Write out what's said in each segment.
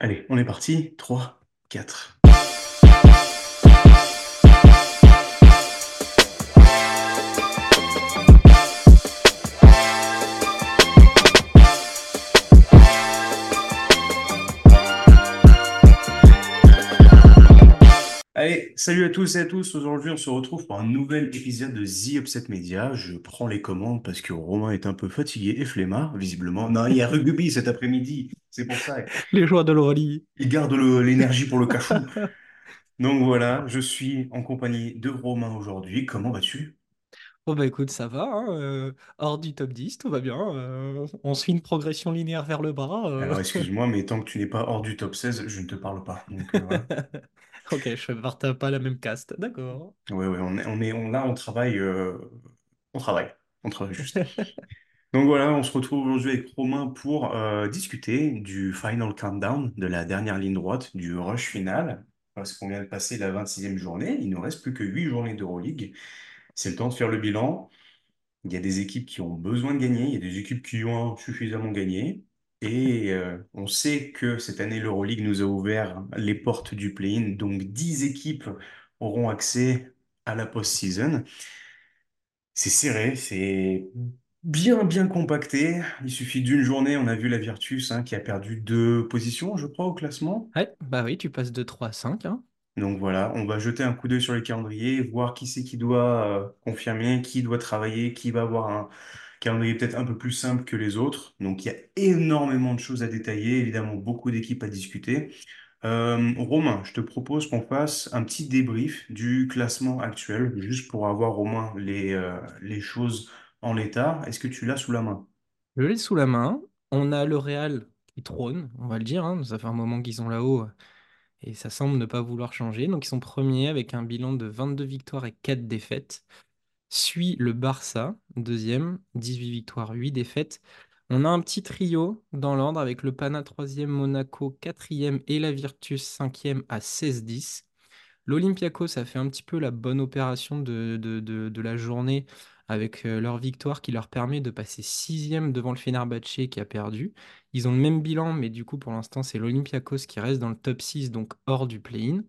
Allez, on est parti. 3, 4... Allez, salut à tous et à tous. Aujourd'hui, on se retrouve pour un nouvel épisode de The Upset Media. Je prends les commandes parce que Romain est un peu fatigué et flemmard, visiblement. Non, il y a rugby cet après-midi, c'est pour ça. Les joueurs de l'Euroleague. Ils gardent l'énergie pour le cachou. Donc voilà, je suis en compagnie de Romain aujourd'hui. Comment vas-tu ? Oh bah écoute, ça va, hein, hors du top 10, tout va bien, on suit une progression linéaire vers le bas. Alors excuse-moi, mais tant que tu n'es pas hors du top 16, je ne te parle pas. Donc, ok, je ne partage pas la même caste, d'accord. Oui, on travaille juste. Donc voilà, on se retrouve aujourd'hui avec Romain pour discuter du final countdown, de la dernière ligne droite, du rush final, parce qu'on vient de passer la 26e journée, il ne nous reste plus que 8 journées d'Euroleague. C'est le temps de faire le bilan. Il y a des équipes qui ont besoin de gagner, il y a des équipes qui ont suffisamment gagné. Et on sait que cette année, l'Euroleague nous a ouvert les portes du play-in. Donc, 10 équipes auront accès à la post-season. C'est serré, c'est bien, bien compacté. Il suffit d'une journée. On a vu la Virtus qui a perdu 2 positions, je crois, au classement. Ouais, bah oui, tu passes de 3 à 5, hein. Donc voilà, on va jeter un coup d'œil sur les calendriers, voir qui c'est qui doit confirmer, qui doit travailler, qui va avoir un calendrier peut-être un peu plus simple que les autres. Donc il y a énormément de choses à détailler, évidemment beaucoup d'équipes à discuter. Romain, je te propose qu'on fasse un petit débrief du classement actuel, juste pour avoir au moins les choses en l'état. Est-ce que tu l'as sous la main? Je l'ai sous la main. On a le Real qui trône, on va le dire, hein. Ça fait un moment qu'ils sont là-haut. Et ça semble ne pas vouloir changer. Donc ils sont premiers avec un bilan de 22 victoires et 4 défaites. Suit le Barça, deuxième, 18 victoires, 8 défaites. On a un petit trio dans l'ordre avec le Pana 3e, Monaco 4e et la Virtus 5e à 16-10. L'Olympiakos a fait un petit peu la bonne opération de la journée avec leur victoire qui leur permet de passer 6e devant le Fenerbahçe qui a perdu. Ils ont le même bilan, mais du coup, pour l'instant, c'est l'Olympiakos qui reste dans le top 6, donc hors du play-in.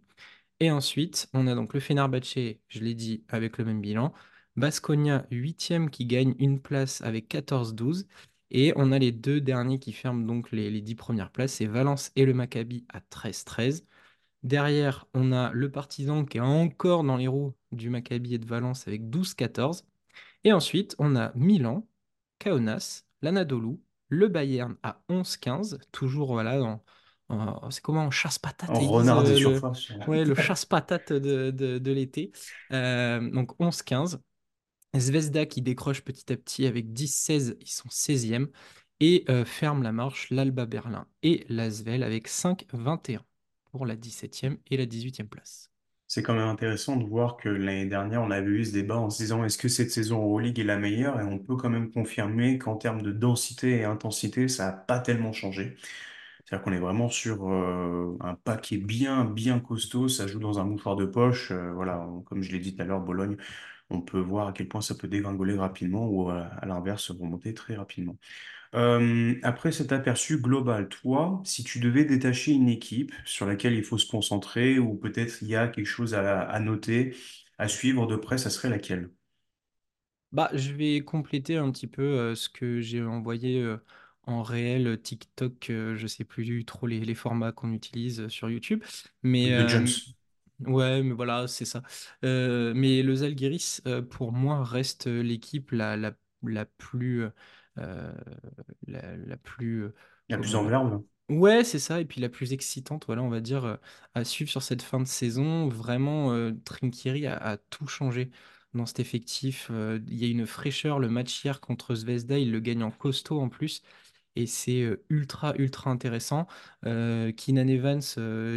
Et ensuite, on a donc le Fenerbahçe, je l'ai dit, avec le même bilan. Baskonia, 8e, qui gagne une place avec 14-12. Et on a les deux derniers qui ferment donc les 10 premières places. C'est Valence et le Maccabi à 13-13. Derrière, on a le Partizan qui est encore dans les roues du Maccabi et de Valence avec 12-14. Et ensuite, on a Milan, Kaunas, l'Anadolu, le Bayern à 11-15, toujours voilà c'est comment en chasse-patate. En renard de surface. Ouais, le chasse-patate de l'été. Donc 11-15. Zvezda qui décroche petit à petit avec 10-16, ils sont 16e. Et ferme la marche l'Alba Berlin et l'Asvel avec 5-21 pour la 17e et la 18e place. C'est quand même intéressant de voir que l'année dernière, on avait eu ce débat en se disant est-ce que cette saison Euroleague est la meilleure ? Et on peut quand même confirmer qu'en termes de densité et intensité, ça n'a pas tellement changé. C'est-à-dire qu'on est vraiment sur un paquet bien, bien costaud. Ça joue dans un mouchoir de poche. Voilà, comme je l'ai dit tout à l'heure, Bologne, on peut voir à quel point ça peut dégringoler rapidement ou à l'inverse, remonter très rapidement. Après cet aperçu global, toi, si tu devais détacher une équipe sur laquelle il faut se concentrer ou peut-être il y a quelque chose à noter, à suivre de près, ça serait laquelle? Bah, je vais compléter un petit peu ce que j'ai envoyé en réel TikTok, je sais plus trop les formats qu'on utilise sur YouTube, mais Jones. Ouais, mais voilà, c'est ça. Mais le Žalgiris, pour moi, reste l'équipe la plus en verve. Ouais, c'est ça, et puis la plus excitante, voilà, on va dire, à suivre sur cette fin de saison. Vraiment, Trinkieri a tout changé dans cet effectif. Il y a une fraîcheur, le match hier contre Zvezda, il le gagne en costaud en plus, et c'est ultra, ultra intéressant. Keenan Evans,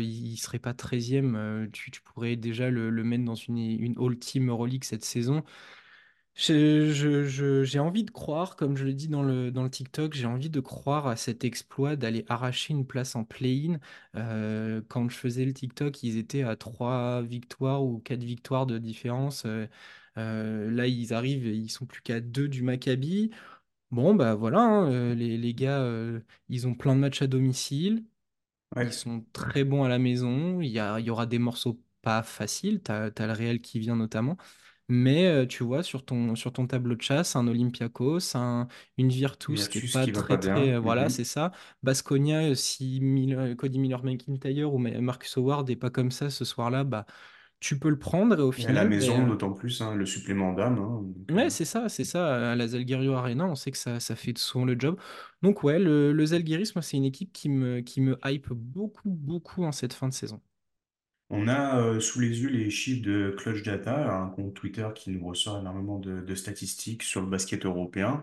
il serait pas 13e, tu pourrais déjà le mettre dans une All-Team Euroleague cette saison. J'ai envie de croire, comme je le dis dans le TikTok, j'ai envie de croire à cet exploit d'aller arracher une place en play-in. Quand je faisais le TikTok, ils étaient à 3 victoires ou 4 victoires de différence. Là, ils arrivent et ils sont plus qu'à 2 du Maccabi. Bon, bah voilà, hein, les gars, ils ont plein de matchs à domicile. Ils Ouais. sont très bons à la maison. Il y aura des morceaux pas faciles. T'as le Real qui vient notamment. Mais tu vois, sur ton tableau de chasse, un Olympiakos, une Virtus qui est Virtus pas qui va très, pas très. bien. Voilà, c'est ça. Baskonia, si Cody Miller-McIntyre ou Marcus Howard n'est pas comme ça ce soir-là, bah, tu peux le prendre et au Et à la final, maison, d'autant plus, hein, le supplément d'âme, hein, donc, ouais, c'est ça, à la Zalgirio Arena, on sait que ça fait souvent le job. Donc ouais, le Zalgiris, moi, c'est une équipe qui me hype beaucoup, beaucoup en cette fin de saison. on a sous les yeux les chiffres de Clutch Data, un compte Twitter qui nous ressort énormément de statistiques sur le basket européen.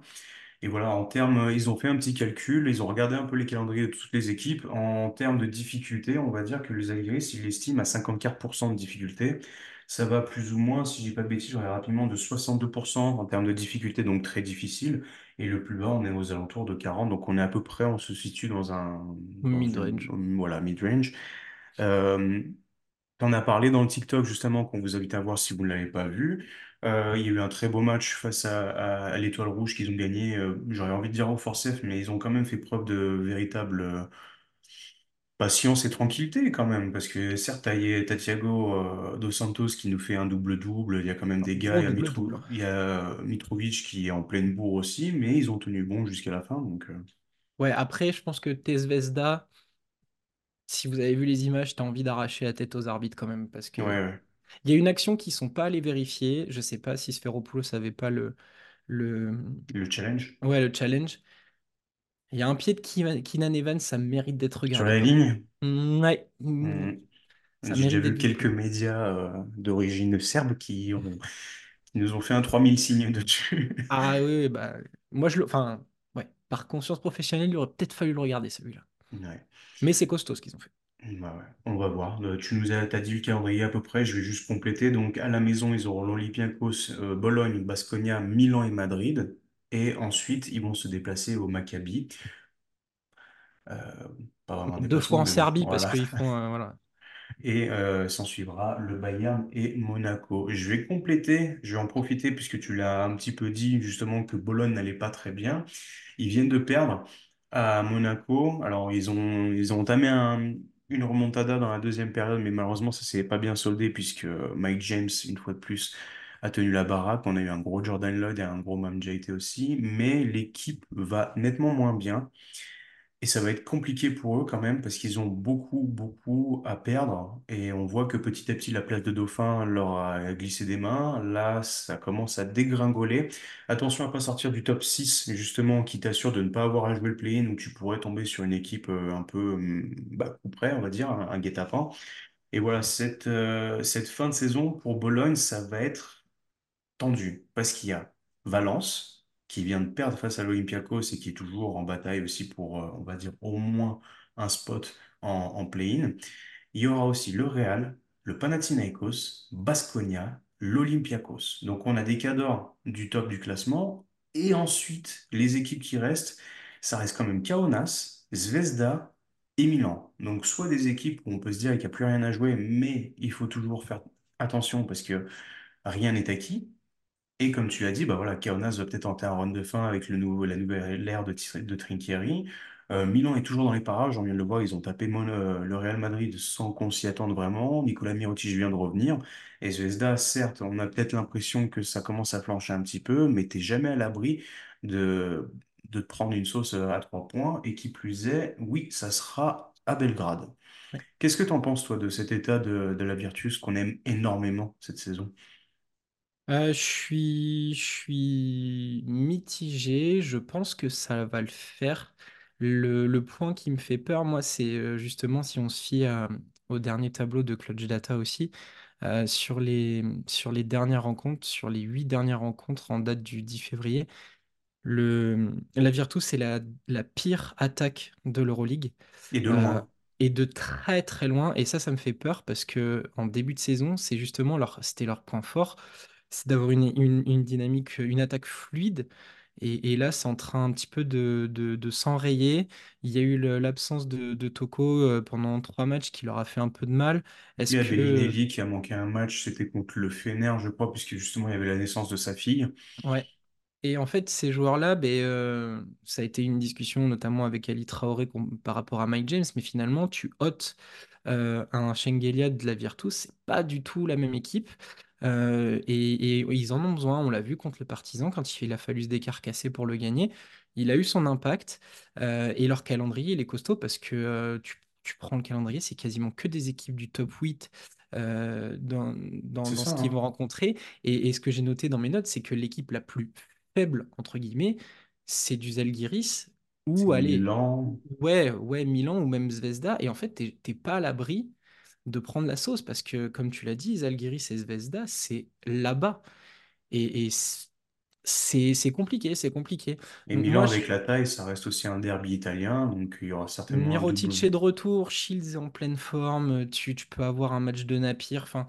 Et voilà, en termes, ils ont fait un petit calcul, ils ont regardé un peu les calendriers de toutes les équipes. En termes de difficulté, on va dire que les Zalgiris, ils l'estiment à 54% de difficulté. Ça va plus ou moins, si je dis pas de bêtises, on est rapidement de 62% en termes de difficulté, donc très difficile. Et le plus bas, on est aux alentours de 40. Donc on est à peu près, on se situe dans Mid-range. Voilà, mid-range. Euh, On a parlé dans le TikTok justement qu'on vous invite à voir si vous ne l'avez pas vu. Il y a eu un très beau match face à l'Étoile Rouge qu'ils ont gagné. J'aurais envie de dire au forceps, mais ils ont quand même fait preuve de véritable patience et tranquillité quand même. Parce que certes, t'as Thiago Dos Santos qui nous fait un double-double. Il y a quand même des gars. Gros double-double. Il y a Mitrovic qui est en pleine bourre aussi, mais ils ont tenu bon jusqu'à la fin. Donc, Ouais, après, je pense que Zvezda, si vous avez vu les images, t'as envie d'arracher la tête aux arbitres quand même, parce ouais, que ouais. il y a une action qu'ils sont pas allés vérifier. Je sais pas si Sferopoulos avait pas le, Le challenge. le challenge. Il y a un pied de Keenan Evans, ça mérite d'être Sur regardé la quand même. ligne. Ouais, Mm. ça J'ai déjà mérite d'être vu quelques sifflé. médias d'origine serbe qui nous ont fait un 3000 signes de dessus. Ah oui, bah moi enfin ouais, par conscience professionnelle, il aurait peut-être fallu le regarder celui-là. Ouais. Mais c'est costaud ce qu'ils ont fait. Ouais. On va voir. T'as dit le calendrier à peu près, je vais juste compléter. Donc à la maison, ils auront l'Olympiakos, Bologne, Baskonia, Milan et Madrid. Et ensuite, ils vont se déplacer au Maccabi. Euh, Pas vraiment un Deux fois déplacement, en mais bon, Serbie parce voilà. qu'ils font voilà. Et s'en suivra le Bayern et Monaco. Je vais en profiter puisque tu l'as un petit peu dit justement que Bologne n'allait pas très bien. Ils viennent de perdre à Monaco. Alors ils ont entamé une remontada dans la deuxième période, mais malheureusement ça s'est pas bien soldé puisque Mike James, une fois de plus, a tenu la baraque. On a eu un gros Jordan Lloyd et un gros Mam Jaiteh aussi, mais l'équipe va nettement moins bien. Et ça va être compliqué pour eux quand même parce qu'ils ont beaucoup, beaucoup à perdre. Et on voit que petit à petit, la place de dauphin leur a glissé des mains. Là, ça commence à dégringoler. Attention à pas sortir du top 6, justement, qui t'assure de ne pas avoir à jouer le play-in où tu pourrais tomber sur une équipe un peu coup près, on va dire, un guet-apens. Et voilà, cette fin de saison pour Bologne, ça va être tendu parce qu'il y a Valence qui vient de perdre face à l'Olympiakos et qui est toujours en bataille aussi pour, on va dire, au moins un spot en play-in. Il y aura aussi le Real, le Panathinaikos, Baskonia, l'Olympiakos. Donc on a des cadors du top du classement. Et ensuite, les équipes qui restent, ça reste quand même Kaunas, Zvezda et Milan. Donc soit des équipes où on peut se dire qu'il n'y a plus rien à jouer, mais il faut toujours faire attention parce que rien n'est acquis. Et comme tu l'as dit, bah voilà, Kaunas va peut-être tenter un run de fin avec la nouvelle ère de Trinchieri. Milan est toujours dans les parages, on vient de le voir, ils ont tapé le Real Madrid sans qu'on s'y attende vraiment. Nicolas Mirotic vient de revenir. Et Zvezda, certes, on a peut-être l'impression que ça commence à flancher un petit peu, mais t'es jamais à l'abri de, de te prendre une sauce à 3 points. Et qui plus est, oui, ça sera à Belgrade. Ouais. Qu'est-ce que t'en penses, toi, de cet état de la Virtus qu'on aime énormément cette saison? Je suis mitigé, je pense que ça va le faire. Le point qui me fait peur, moi, c'est justement si on se fie au dernier tableau de Clutch Data aussi, sur les dernières rencontres, sur les 8 dernières rencontres en date du 10 février, la Virtus, c'est la pire attaque de l'Euroleague. Et de euh, loin. et de très très loin. Et ça me fait peur parce que en début de saison, c'est justement c'était leur point fort, c'est d'avoir une dynamique, une attaque fluide. Et là, c'est en train un petit peu de s'enrayer. Il y a eu l'absence de Toko pendant 3 matchs qui leur a fait un peu de mal. Il Est-ce y avait que... Linelli qui a manqué un match, c'était contre le Fener, je crois, puisque justement il y avait la naissance de sa fille. Ouais. Et en fait, ces joueurs-là, ça a été une discussion notamment avec Ali Traoré par rapport à Mike James, mais finalement, tu ôtes un Shengelia de la Virtus, c'est pas du tout la même équipe. Et ils en ont besoin, on l'a vu contre le Partizan, quand il a fallu se décarcasser pour le gagner, il a eu son impact, et leur calendrier, il est costaud, parce que tu prends le calendrier, c'est quasiment que des équipes du top 8 dans ce qu'ils vont rencontrer, et ce que j'ai noté dans mes notes, c'est que l'équipe la plus faible, entre guillemets, c'est du Žalgiris, ou allez, Milan. Ouais, Milan, ou même Zvezda, et en fait, t'es pas à l'abri de prendre la sauce, parce que, comme tu l'as dit, Žalgiris et Zvezda, c'est là-bas. Et c'est compliqué. Et donc, Milan, avec la taille, ça reste aussi un derby italien, donc il y aura certainement... Mirotic est de retour, Shields est en pleine forme, tu peux avoir un match de Napier, enfin,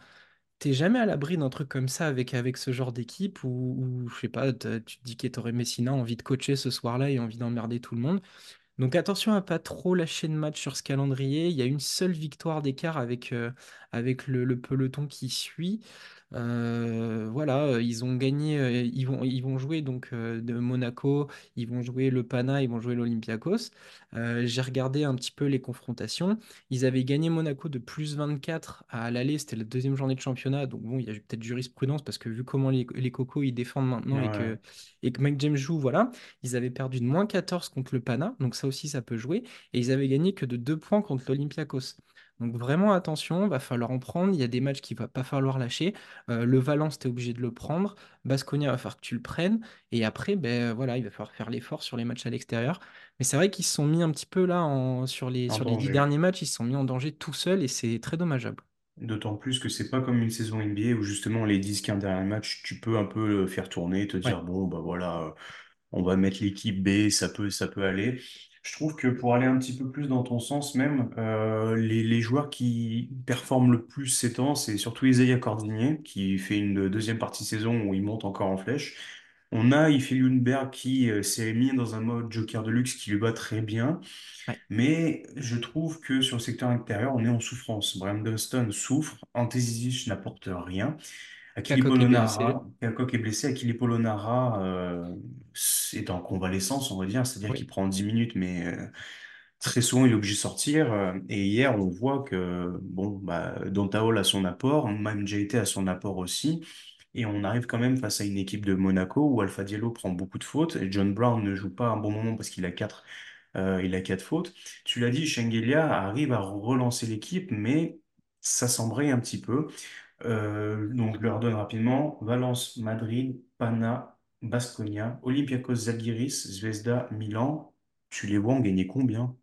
t'es jamais à l'abri d'un truc comme ça avec ce genre d'équipe où je sais pas, tu te dis qu'Ettore Messina a envie de coacher ce soir-là et envie d'emmerder tout le monde. Donc attention à pas trop lâcher de match sur ce calendrier. Il y a une seule victoire d'écart avec le peloton qui suit. Voilà, ils ont gagné. Ils vont jouer donc de Monaco. Ils vont jouer le Pana. Ils vont jouer l'Olympiakos. J'ai regardé un petit peu les confrontations. Ils avaient gagné Monaco de +24 à l'aller. C'était la deuxième journée de championnat. Donc bon, il y a peut-être jurisprudence parce que vu comment les cocos ils défendent maintenant et que Mike James joue, voilà, ils avaient perdu de -14 contre le Pana. Donc ça aussi, ça peut jouer. Et ils avaient gagné que de 2 points contre l'Olympiakos. Donc vraiment attention, va falloir en prendre. Il y a des matchs qu'il va pas falloir lâcher. Le Valence, tu es obligé de le prendre. Baskonia, va falloir que tu le prennes. Et après, voilà, il va falloir faire l'effort sur les matchs à l'extérieur. Mais c'est vrai qu'ils se sont mis un petit peu là, sur les 10 derniers matchs, ils se sont mis en danger tout seuls et c'est très dommageable. D'autant plus que c'est pas comme une saison NBA où justement les 10-15 derniers matchs, tu peux un peu faire tourner, te dire bon, voilà, on va mettre l'équipe B, ça peut aller. Je trouve que pour aller un petit peu plus dans ton sens même, les joueurs qui performent le plus ces temps, c'est surtout Isaiah Cordigné, qui fait une deuxième partie de saison où il monte encore en flèche. On a Ifé Lundberg qui s'est mis dans un mode joker de luxe qui lui va très bien. Ouais. Mais je trouve que sur le secteur intérieur, on est en souffrance. Bram Dunston souffre, Antetokounmpo n'apporte rien. Kakok est blessé, Akili Polonara est en convalescence, on va dire, c'est-à-dire qu'il prend 10 minutes, mais très souvent il est obligé de sortir, et hier on voit que Dontaol a son apport, Mam Jaiteh a son apport aussi, et on arrive quand même face à une équipe de Monaco où Alpha Diallo prend beaucoup de fautes, et John Brown ne joue pas un bon moment parce qu'il a 4 fautes. Tu l'as dit, Shengelia arrive à relancer l'équipe, mais ça s'embraye un petit peu. Donc, je leur donne rapidement Valence, Madrid, Pana, Baskonia, Olympiakos, Žalgiris, Zvezda, Milan. Tu les vois en gagner combien?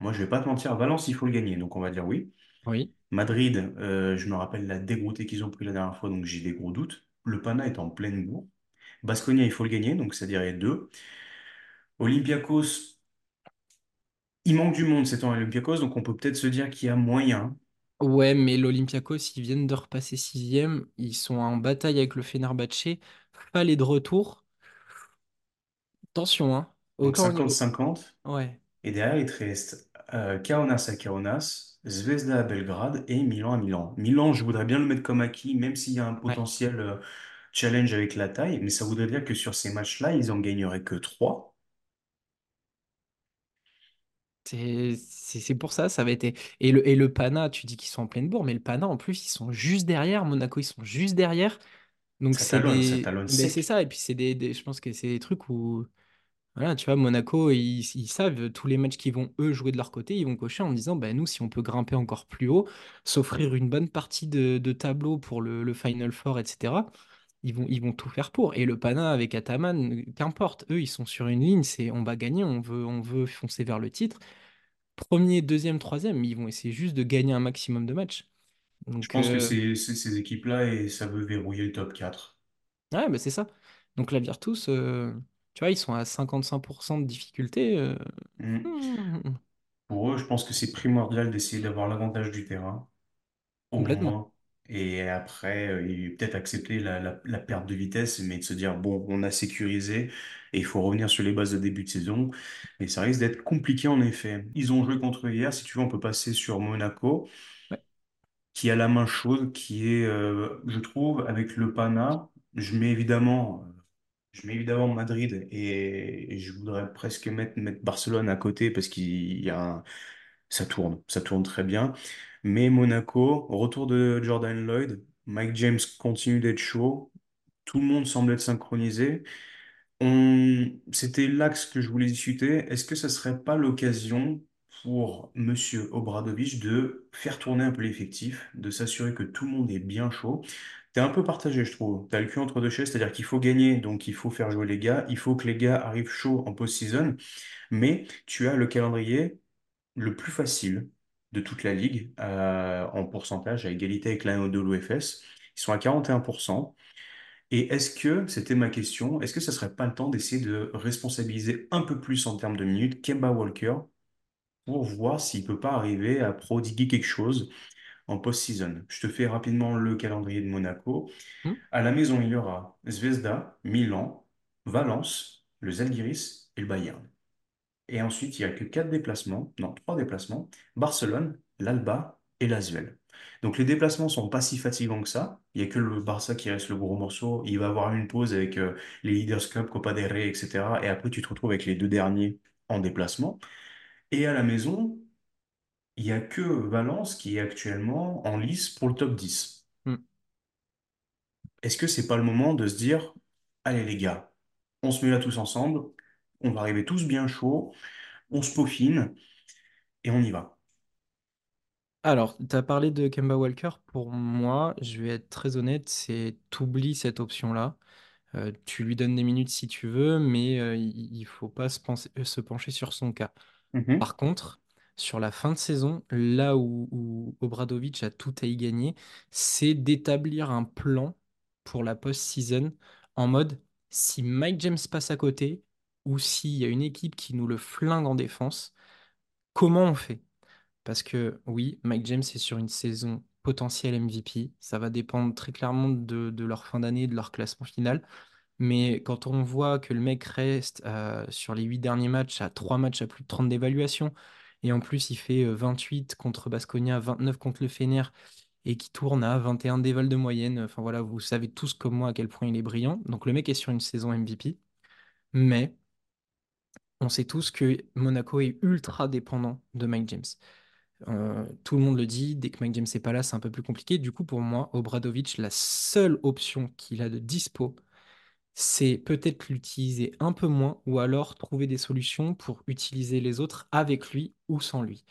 Moi, je vais pas te mentir. Valence, il faut le gagner, donc on va dire oui. Oui. Madrid, je me rappelle la dégroutée qu'ils ont pris la dernière fois, donc j'ai des gros doutes. Le Pana est en pleine bourre. Baskonia, il faut le gagner, donc ça dirait 2. Olympiakos, il manque du monde, c'est en Olympiakos, donc on peut peut-être se dire qu'il y a moyen. Ouais, mais l'Olympiakos, ils viennent de repasser 6e. Ils sont en bataille avec le Fenerbahçe. Fallait de retour. Attention, hein. Donc 50-50. Ouais. Et derrière, il te reste Kaunas à Kaunas, Zvezda à Belgrade et Milan à Milan. Milan, je voudrais bien le mettre comme acquis, même s'il y a un potentiel challenge avec la taille. Mais ça voudrait dire que sur ces matchs-là, ils en gagneraient que 3. C'est pour ça, ça va être... Et le Pana, tu dis qu'ils sont en pleine bourre, mais le Pana, en plus, ils sont juste derrière. Monaco, ils sont juste derrière. Donc c'est ça. Et puis, je pense que c'est des trucs où... Voilà, tu vois, Monaco, ils savent tous les matchs qu'ils vont, eux, jouer de leur côté. Ils vont cocher en disant, nous, si on peut grimper encore plus haut, s'offrir une bonne partie de tableau pour le Final Four, etc., ils vont tout faire pour. Et le Pana avec Ataman, qu'importe, eux, ils sont sur une ligne, c'est on va gagner, on veut foncer vers le titre. Premier, deuxième, troisième, mais ils vont essayer juste de gagner un maximum de matchs. Donc, je pense que c'est ces équipes-là et ça veut verrouiller le top 4. Ouais, c'est ça. Donc la Virtus, tu vois, ils sont à 55% de difficulté. Pour eux, je pense que c'est primordial d'essayer d'avoir l'avantage du terrain. Complètement. Moins. Et après, peut-être accepter la perte de vitesse, mais de se dire, on a sécurisé et il faut revenir sur les bases de début de saison. Mais ça risque d'être compliqué en effet. Ils ont joué contre eux hier. Si tu veux, on peut passer sur Monaco, qui a la main chaude, qui est, je trouve, avec le Pana, Je mets évidemment Madrid et je voudrais presque mettre Barcelone à côté parce qu'il y a ça tourne très bien. Mais Monaco, retour de Jordan Lloyd, Mike James continue d'être chaud, tout le monde semble être synchronisé. C'était l'axe que je voulais discuter. Est-ce que ça ne serait pas l'occasion pour Monsieur Obradovic de faire tourner un peu l'effectif, de s'assurer que tout le monde est bien chaud? T'es un peu partagé, je trouve. T'as le cul entre deux chaises, c'est-à-dire qu'il faut gagner, donc il faut faire jouer les gars, il faut que les gars arrivent chauds en post-season, mais tu as le calendrier le plus facile de toute la ligue en pourcentage, à égalité avec l'Anadolu Efes. Ils sont à 41%. Et est-ce que, c'était ma question, est-ce que ça ne serait pas le temps d'essayer de responsabiliser un peu plus en termes de minutes Kemba Walker pour voir s'il ne peut pas arriver à prodiguer quelque chose en post-season? Je te fais rapidement le calendrier de Monaco. À la maison, il y aura Zvezda, Milan, Valence, le Žalgiris et le Bayern. Et ensuite, il n'y a que 3 déplacements, Barcelone, l'Alba et l'Asvel. Donc les déplacements ne sont pas si fatigants que ça. Il n'y a que le Barça qui reste le gros morceau. Il va avoir une pause avec les Leaders Cup, Copa del Rey, etc. Et après, tu te retrouves avec les deux derniers en déplacement. Et à la maison, il n'y a que Valence qui est actuellement en lice pour le top 10. Est-ce que ce n'est pas le moment de se dire, allez les gars, on se met là tous ensemble, on va arriver tous bien chauds, on se peaufine et on y va? Alors, tu as parlé de Kemba Walker. Pour moi, je vais être très honnête, c'est t'oublies cette option-là. Tu lui donnes des minutes si tu veux, mais il ne faut pas se pencher sur son cas. Par contre, sur la fin de saison, là où Obradovic a tout à y gagner, c'est d'établir un plan pour la post-season en mode si Mike James passe à côté ou s'il y a une équipe qui nous le flingue en défense, comment on fait? Parce que oui, Mike James est sur une saison potentielle MVP. Ça va dépendre très clairement de leur fin d'année, de leur classement final. Mais quand on voit que le mec reste sur les 8 derniers matchs à 3 matchs à plus de 30 d'évaluation, et en plus il fait 28 contre Baskonia, 29 contre le Fener, et qui tourne à 21 d'éval de moyenne. Enfin voilà, vous savez tous comme moi à quel point il est brillant. Donc le mec est sur une saison MVP. Mais on sait tous que Monaco est ultra dépendant de Mike James. Tout le monde le dit, dès que Mike James n'est pas là, c'est un peu plus compliqué. Du coup, pour moi, Obradovic, la seule option qu'il a de dispo, c'est peut-être l'utiliser un peu moins ou alors trouver des solutions pour utiliser les autres avec lui ou sans lui.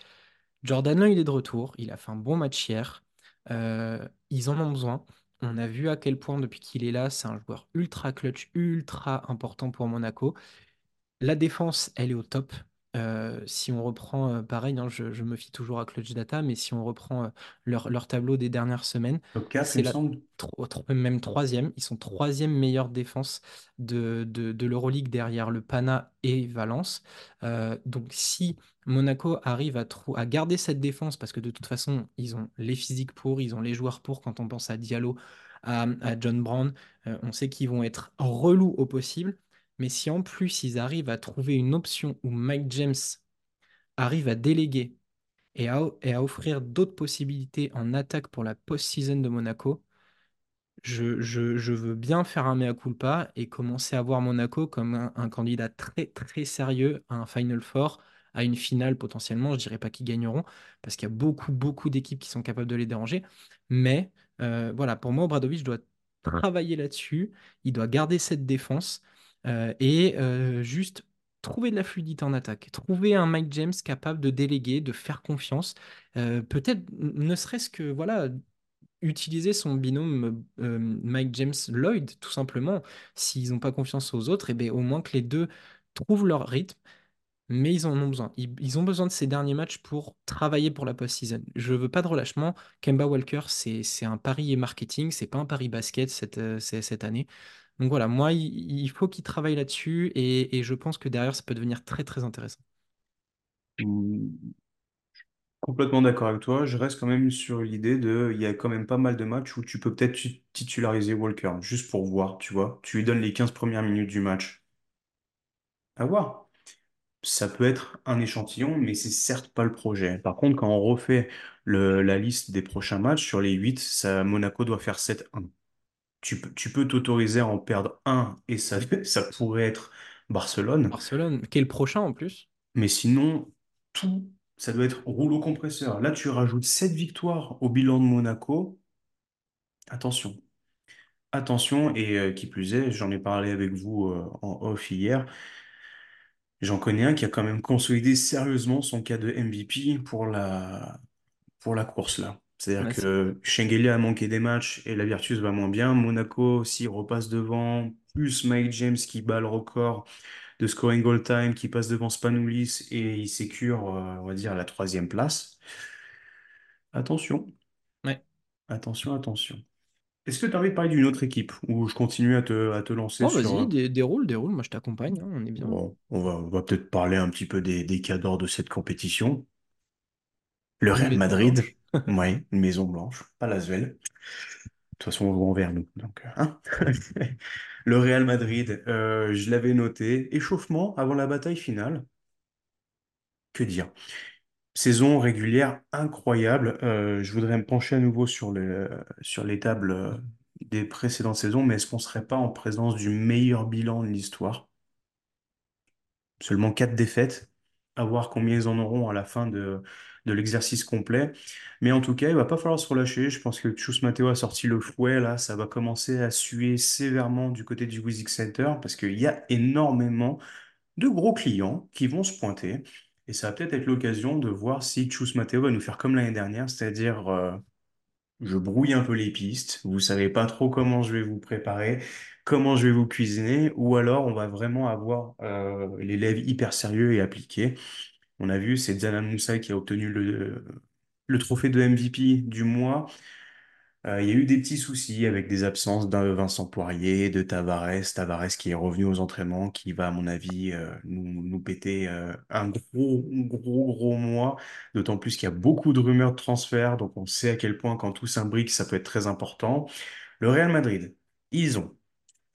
Jordan Lloyd est de retour, il a fait un bon match hier, ils en ont besoin. On a vu à quel point depuis qu'il est là, c'est un joueur ultra clutch, ultra important pour Monaco. La défense, elle est au top. Si on reprend, pareil, hein, je me fie toujours à Clutch Data, mais si on reprend leur tableau des dernières semaines, c'est même troisième. Ils sont troisième meilleure défense de l'Euroleague derrière le Pana et Valence. Donc si Monaco arrive à garder cette défense, parce que de toute façon, ils ont les physiques pour, ils ont les joueurs pour, quand on pense à Diallo, à John Brown, on sait qu'ils vont être relous au possible. Mais si en plus ils arrivent à trouver une option où Mike James arrive à déléguer et à offrir d'autres possibilités en attaque pour la post-season de Monaco, je veux bien faire un mea culpa et commencer à voir Monaco comme un candidat très très sérieux à un Final Four, à une finale potentiellement. Je ne dirais pas qu'ils gagneront parce qu'il y a beaucoup d'équipes qui sont capables de les déranger. Mais voilà, pour moi, Obradovic doit travailler là-dessus, il doit garder cette défense. Et juste trouver de la fluidité en attaque, trouver un Mike James capable de déléguer, de faire confiance, peut-être ne serait-ce que voilà, utiliser son binôme Mike James Lloyd tout simplement. S'ils n'ont pas confiance aux autres, eh bien, au moins que les deux trouvent leur rythme, mais ils en ont besoin. Ils ont besoin de ces derniers matchs pour travailler pour la post-season. Je ne veux pas de relâchement. Kemba Walker, c'est un pari marketing, c'est pas un pari basket cette année. Donc voilà, moi, il faut qu'il travaille là-dessus et je pense que derrière, ça peut devenir très, très intéressant. Je suis complètement d'accord avec toi. Je reste quand même sur l'idée il y a quand même pas mal de matchs où tu peux peut-être titulariser Walker, juste pour voir, tu vois. Tu lui donnes les 15 premières minutes du match. À voir. Ça peut être un échantillon, mais c'est certes pas le projet. Par contre, quand on refait la liste des prochains matchs, sur les 8, Monaco doit faire 7-1. tu peux t'autoriser à en perdre un, et ça pourrait être Barcelone. Barcelone, qui est le prochain en plus. Mais sinon, tout, ça doit être rouleau compresseur. Là, tu rajoutes 7 victoires au bilan de Monaco. Attention. Attention, et qui plus est, j'en ai parlé avec vous en off hier. J'en connais un qui a quand même consolidé sérieusement son cas de MVP pour la course là. C'est-à-dire que Shengelia a manqué des matchs et la Virtus va moins bien. Monaco aussi repasse devant, plus Mike James qui bat le record de scoring all-time, qui passe devant Spanoulis et il sécure, on va dire, la 3e place. Attention. Ouais. Attention, attention. Est-ce que tu as envie de parler d'une autre équipe ou je continue à te lancer sur... Vas-y, déroule, moi je t'accompagne, hein, on est bien. Bon, on va peut-être parler un petit peu des cadors de cette compétition. Le Real Madrid, oui, une maison blanche, pas l'Asvel. De toute façon, on joue envers nous. Donc, hein. Le Real Madrid, je l'avais noté. Échauffement avant la bataille finale. Que dire ? Saison régulière incroyable. Je voudrais me pencher à nouveau sur les tables des précédentes saisons, mais est-ce qu'on ne serait pas en présence du meilleur bilan de l'histoire ? Seulement 4 défaites. À voir combien ils en auront à la fin de l'exercice complet. Mais en tout cas, il ne va pas falloir se relâcher. Je pense que Chus Mateo a sorti le fouet. Là, ça va commencer à suer sévèrement du côté du Wizzing Center parce qu'il y a énormément de gros clients qui vont se pointer. Et ça va peut-être être l'occasion de voir si Chus Mateo va nous faire comme l'année dernière, c'est-à-dire je brouille un peu les pistes, vous ne savez pas trop comment je vais vous préparer, comment je vais vous cuisiner, ou alors on va vraiment avoir l'élève hyper sérieux et appliqué. On a vu, c'est Zanan Moussa qui a obtenu le trophée de MVP du mois. Il y a eu des petits soucis avec des absences d'un Vincent Poirier, de Tavares qui est revenu aux entraînements, qui va à mon avis nous péter un gros mois, d'autant plus qu'il y a beaucoup de rumeurs de transfert, donc on sait à quel point quand tout s'imbrique ça peut être très important. Le Real Madrid, ils ont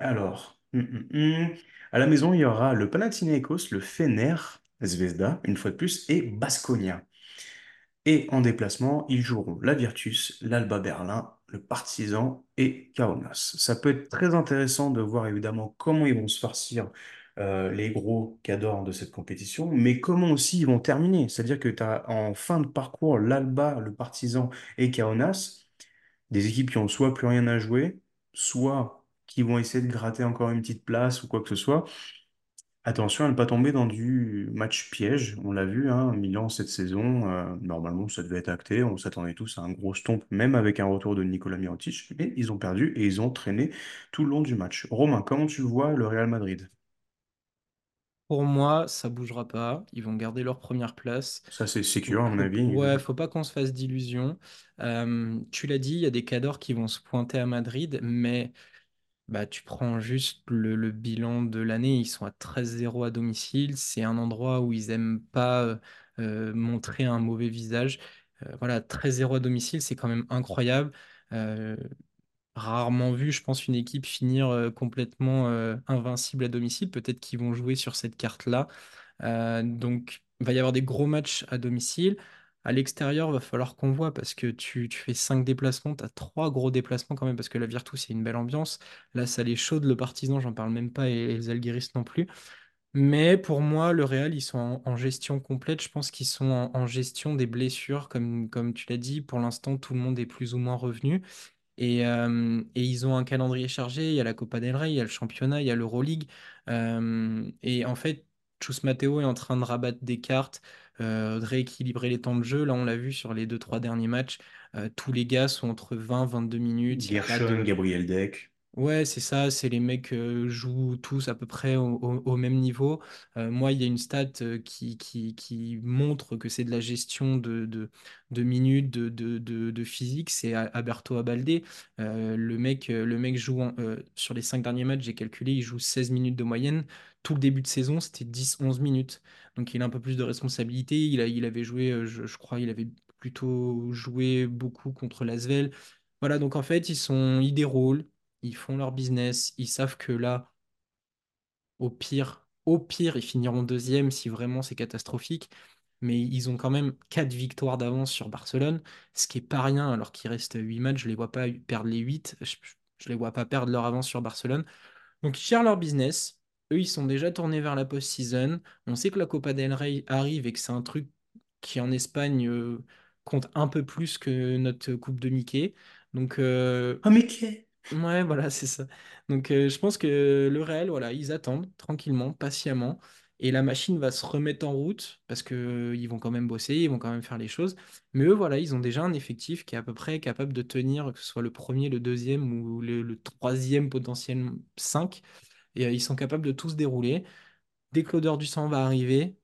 alors à la maison il y aura le Panathinaikos, le Zvezda une fois de plus et Baskonia. Et en déplacement, ils joueront la Virtus, l'Alba Berlin, le Partizan et Kaunas. Ça peut être très intéressant de voir évidemment comment ils vont se farcir les gros cadors de cette compétition, mais comment aussi ils vont terminer. C'est-à-dire que tu as en fin de parcours l'Alba, le Partizan et Kaunas, des équipes qui ont soit plus rien à jouer, soit qui vont essayer de gratter encore une petite place ou quoi que ce soit. Attention à ne pas tomber dans du match piège, on l'a vu, hein, Milan cette saison, normalement ça devait être acté, on s'attendait tous à un gros stomp, même avec un retour de Nikola Mirotic, mais ils ont perdu et ils ont traîné tout le long du match. Romain, comment tu vois le Real Madrid ? Pour moi, ça bougera pas, ils vont garder leur première place. Ça c'est sûr à mon avis. Ouais, faut pas qu'on se fasse d'illusions. Tu l'as dit, il y a des cadors qui vont se pointer à Madrid, mais... Bah, tu prends juste le bilan de l'année, ils sont à 13-0 à domicile, c'est un endroit où ils n'aiment pas montrer un mauvais visage. Voilà, 13-0 à domicile, c'est quand même incroyable. Rarement vu, je pense, une équipe finir complètement invincible à domicile, peut-être qu'ils vont jouer sur cette carte-là. Donc, il va y avoir des gros matchs à domicile. À l'extérieur, il va falloir qu'on voit parce que tu fais 5 déplacements, tu as 3 gros déplacements quand même parce que la Virtus, c'est une belle ambiance. La salle est chaude, le Partizan, j'en parle même pas, et les Algéristes non plus. Mais pour moi, le Real, ils sont en gestion complète. Je pense qu'ils sont en gestion des blessures, comme tu l'as dit. Pour l'instant, tout le monde est plus ou moins revenu. Et ils ont un calendrier chargé. Il y a la Copa del Rey, il y a le championnat, il y a l'Euroleague. Et en fait, Chus Mateo est en train de rabattre des cartes, de rééquilibrer les temps de jeu. Là, on l'a vu sur les 2-3 derniers matchs. Tous les gars sont entre 20-22 minutes. Gershon, Gabriel Deck. Ouais, c'est ça. C'est les mecs jouent tous à peu près au même niveau. Moi, il y a une stat qui montre que c'est de la gestion de minutes, de physique. C'est Alberto Abalde. Le mec joue sur les 5 derniers matchs, j'ai calculé, il joue 16 minutes de moyenne. Tout le début de saison, c'était 10-11 minutes. Donc, il a un peu plus de responsabilité. Il avait joué, je crois, il avait plutôt joué beaucoup contre l'Asvel. Voilà, donc en fait, ils déroulent, ils font leur business. Ils savent que là, au pire, ils finiront 2e si vraiment c'est catastrophique. Mais ils ont quand même 4 victoires d'avance sur Barcelone, ce qui n'est pas rien alors qu'il reste 8 matchs. Je ne les vois pas perdre les 8. Je ne les vois pas perdre leur avance sur Barcelone. Donc, ils gèrent leur business. Eux, ils sont déjà tournés vers la post-season. On sait que la Copa del Rey arrive et que c'est un truc qui, en Espagne, compte un peu plus que notre Coupe de Mickey. Donc, Oh, Mickey! ouais, voilà, c'est ça. Donc, je pense que le Real, voilà, ils attendent tranquillement, patiemment. Et la machine va se remettre en route parce que ils vont quand même bosser, ils vont quand même faire les choses. Mais eux, voilà, ils ont déjà un effectif qui est à peu près capable de tenir, que ce soit le premier, le deuxième ou le troisième potentiel 5. Et ils sont capables de tous dérouler. Dès que l'odeur du sang va arriver,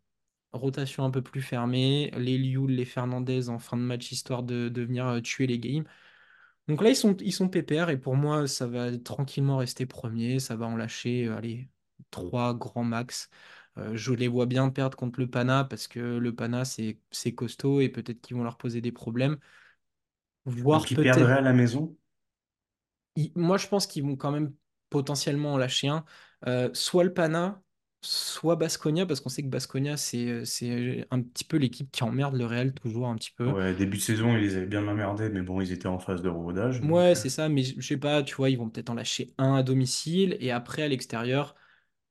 rotation un peu plus fermée, les Liu, les Fernandez en fin de match, histoire de venir tuer les games. Donc là, ils sont pépères et pour moi, ça va tranquillement rester premier. Ça va en lâcher, allez, 3 grands max. Je les vois bien perdre contre le Pana parce que le Pana, c'est costaud et peut-être qu'ils vont leur poser des problèmes. Voire Donc, ils perdraient peut-être. à la maison? Moi, je pense qu'ils vont quand même potentiellement en lâcher un. Soit le Pana, soit Baskonia, parce qu'on sait que Baskonia, c'est un petit peu l'équipe qui emmerde le Real toujours un petit peu. Ouais, début de saison, ils les avaient bien emmerdés, mais bon, ils étaient en phase de rodage. Ouais, Donc, c'est ça, mais je sais pas, tu vois, ils vont peut-être en lâcher un à domicile et après à l'extérieur.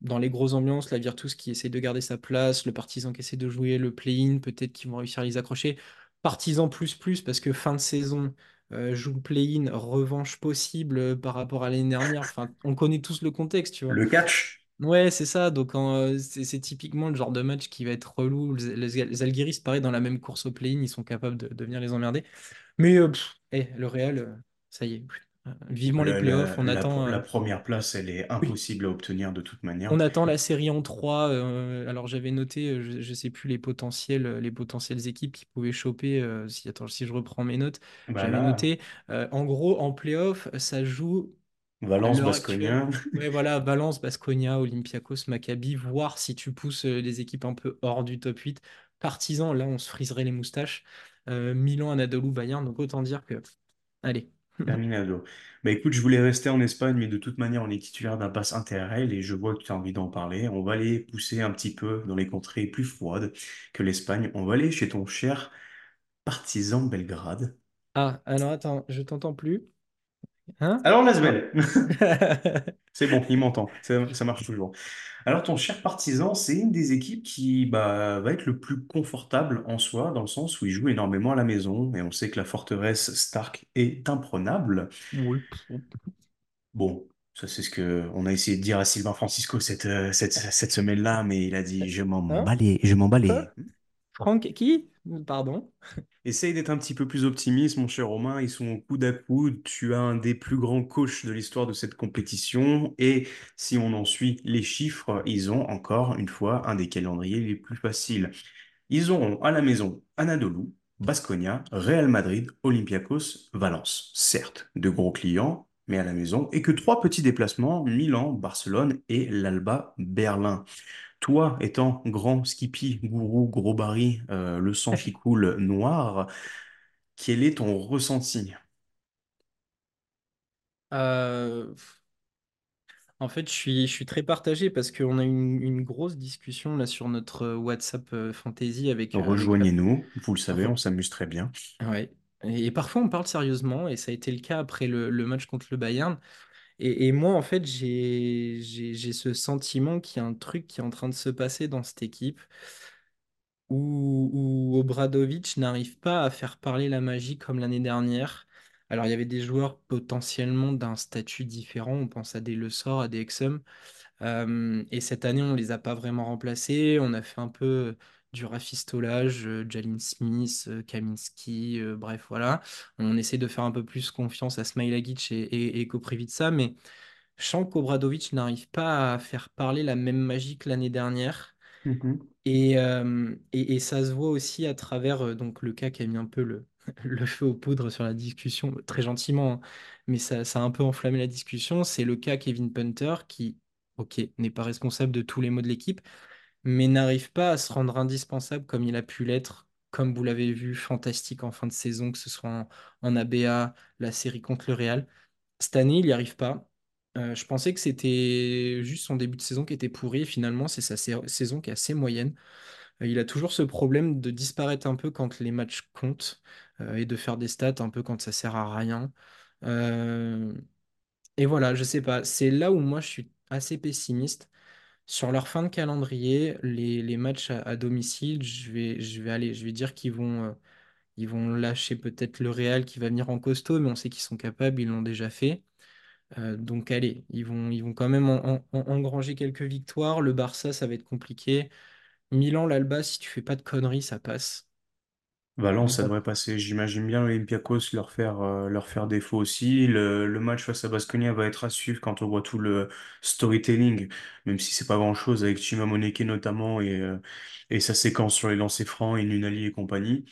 Dans les grosses ambiances, la Virtus qui essaie de garder sa place, le Partizan qui essaie de jouer le play-in, peut-être qu'ils vont réussir à les accrocher. Partizan plus, parce que fin de saison, joue le play-in, revanche possible par rapport à l'année dernière. Enfin, on connaît tous le contexte, tu vois. le catch. Ouais, c'est ça. Donc, c'est typiquement le genre de match qui va être relou. Les Algéris, pareil, dans la même course au play-in, ils sont capables de venir les emmerder. Mais le Real, ça y est. Vivement les playoffs, on attend. La première place, elle est Oui. impossible à obtenir de toute manière. On attend la série en 3. Alors j'avais noté, je ne sais plus les potentielles équipes qui pouvaient choper. Si je reprends mes notes, Bah j'avais là, noté. En gros, en playoff, ça joue à Valence, l'heure actuelle. Baskonia. Ouais, voilà, Valence, Baskonia, Olympiakos, Maccabi, voir si tu pousses les équipes un peu hors du top 8. Partizan, là, on se friserait les moustaches. Milan, Anadolu, Bayern, donc autant dire que. Allez. Terminado. Bah écoute, je voulais rester en Espagne, mais de toute manière, on est titulaire d'un pass Interrail et je vois que tu as envie d'en parler. On va aller pousser un petit peu dans les contrées plus froides que l'Espagne. On va aller chez ton cher Partizan Belgrade. Ah, alors attends, je t'entends plus. Hein? Alors, Lasvel, c'est bon, il m'entend, ça marche toujours. Alors, ton cher Partizan, c'est une des équipes qui va être le plus confortable en soi, dans le sens où il joue énormément à la maison, et on sait que la forteresse Stark est imprenable. Oui. Bon, ça c'est ce que on a essayé de dire à Sylvain Francisco cette semaine-là, mais il a dit, je m'en Hein? bats les, je m'en bats les. Hein? Franck, qui? Pardon. Essaye d'être un petit peu plus optimiste, mon cher Romain. Ils sont au coude à coude. Tu as un des plus grands coachs de l'histoire de cette compétition. Et si on en suit les chiffres, ils ont encore une fois un des calendriers les plus faciles. Ils auront à la maison Anadolu, Baskonia, Real Madrid, Olympiakos, Valence. Certes, de gros clients, mais à la maison. Et que 3 petits déplacements, Milan, Barcelone et l'Alba Berlin. Toi, étant grand Skippy, gourou, gros Barry, le sang qui coule noir, quel est ton ressenti? Euh, En fait, je suis très partagé parce qu'on a une grosse discussion là sur notre WhatsApp Fantasy avec la. Rejoignez-nous, vous le savez, on s'amuse très bien. Ouais. Et parfois, on parle sérieusement, et ça a été le cas après le match contre le Bayern. Et moi, en fait, j'ai ce sentiment qu'il y a un truc qui est en train de se passer dans cette équipe où Obradovic n'arrive pas à faire parler la magie comme l'année dernière. Alors, il y avait des joueurs potentiellement d'un statut différent. On pense à des Le Sort, à des Exum. Et cette année, on ne les a pas vraiment remplacés. On a fait un peu du rafistolage, Jalin Smith, Kaminski, bref, voilà. On essaie de faire un peu plus confiance à Smilagic et Koprivica, mais je sens qu'Obradovic n'arrive pas à faire parler la même magie que l'année dernière. Mhm. Et ça se voit aussi à travers donc le cas qui a mis un peu le feu aux poudres sur la discussion, très gentiment, hein, mais ça a un peu enflammé la discussion. C'est le cas Kevin Punter qui, ok, n'est pas responsable de tous les maux de l'équipe, mais n'arrive pas à se rendre indispensable comme il a pu l'être, comme vous l'avez vu, fantastique en fin de saison, que ce soit en ABA, la série contre le Real. Cette année, il n'y arrive pas. Je pensais que c'était juste son début de saison qui était pourri, et finalement, c'est sa saison qui est assez moyenne. Il a toujours ce problème de disparaître un peu quand les matchs comptent, et de faire des stats un peu quand ça sert à rien. Et voilà, je sais pas. C'est là où moi je suis assez pessimiste. Sur leur fin de calendrier, les matchs à domicile, je vais dire qu'ils vont, ils vont lâcher peut-être le Real qui va venir en costaud, mais on sait qu'ils sont capables, ils l'ont déjà fait. Donc allez, ils vont quand même engranger quelques victoires. Le Barça, ça va être compliqué. Milan, l'Alba, si tu fais pas de conneries, ça passe. Valence, ça Ça- devrait passer. J'imagine bien Olympiakos leur faire défaut aussi. Le match face à Baskonia va être à suivre quand on voit tout le storytelling, même si c'est pas grand-chose, avec Chima Moneke notamment et sa séquence sur les lancers francs, Inunali et compagnie.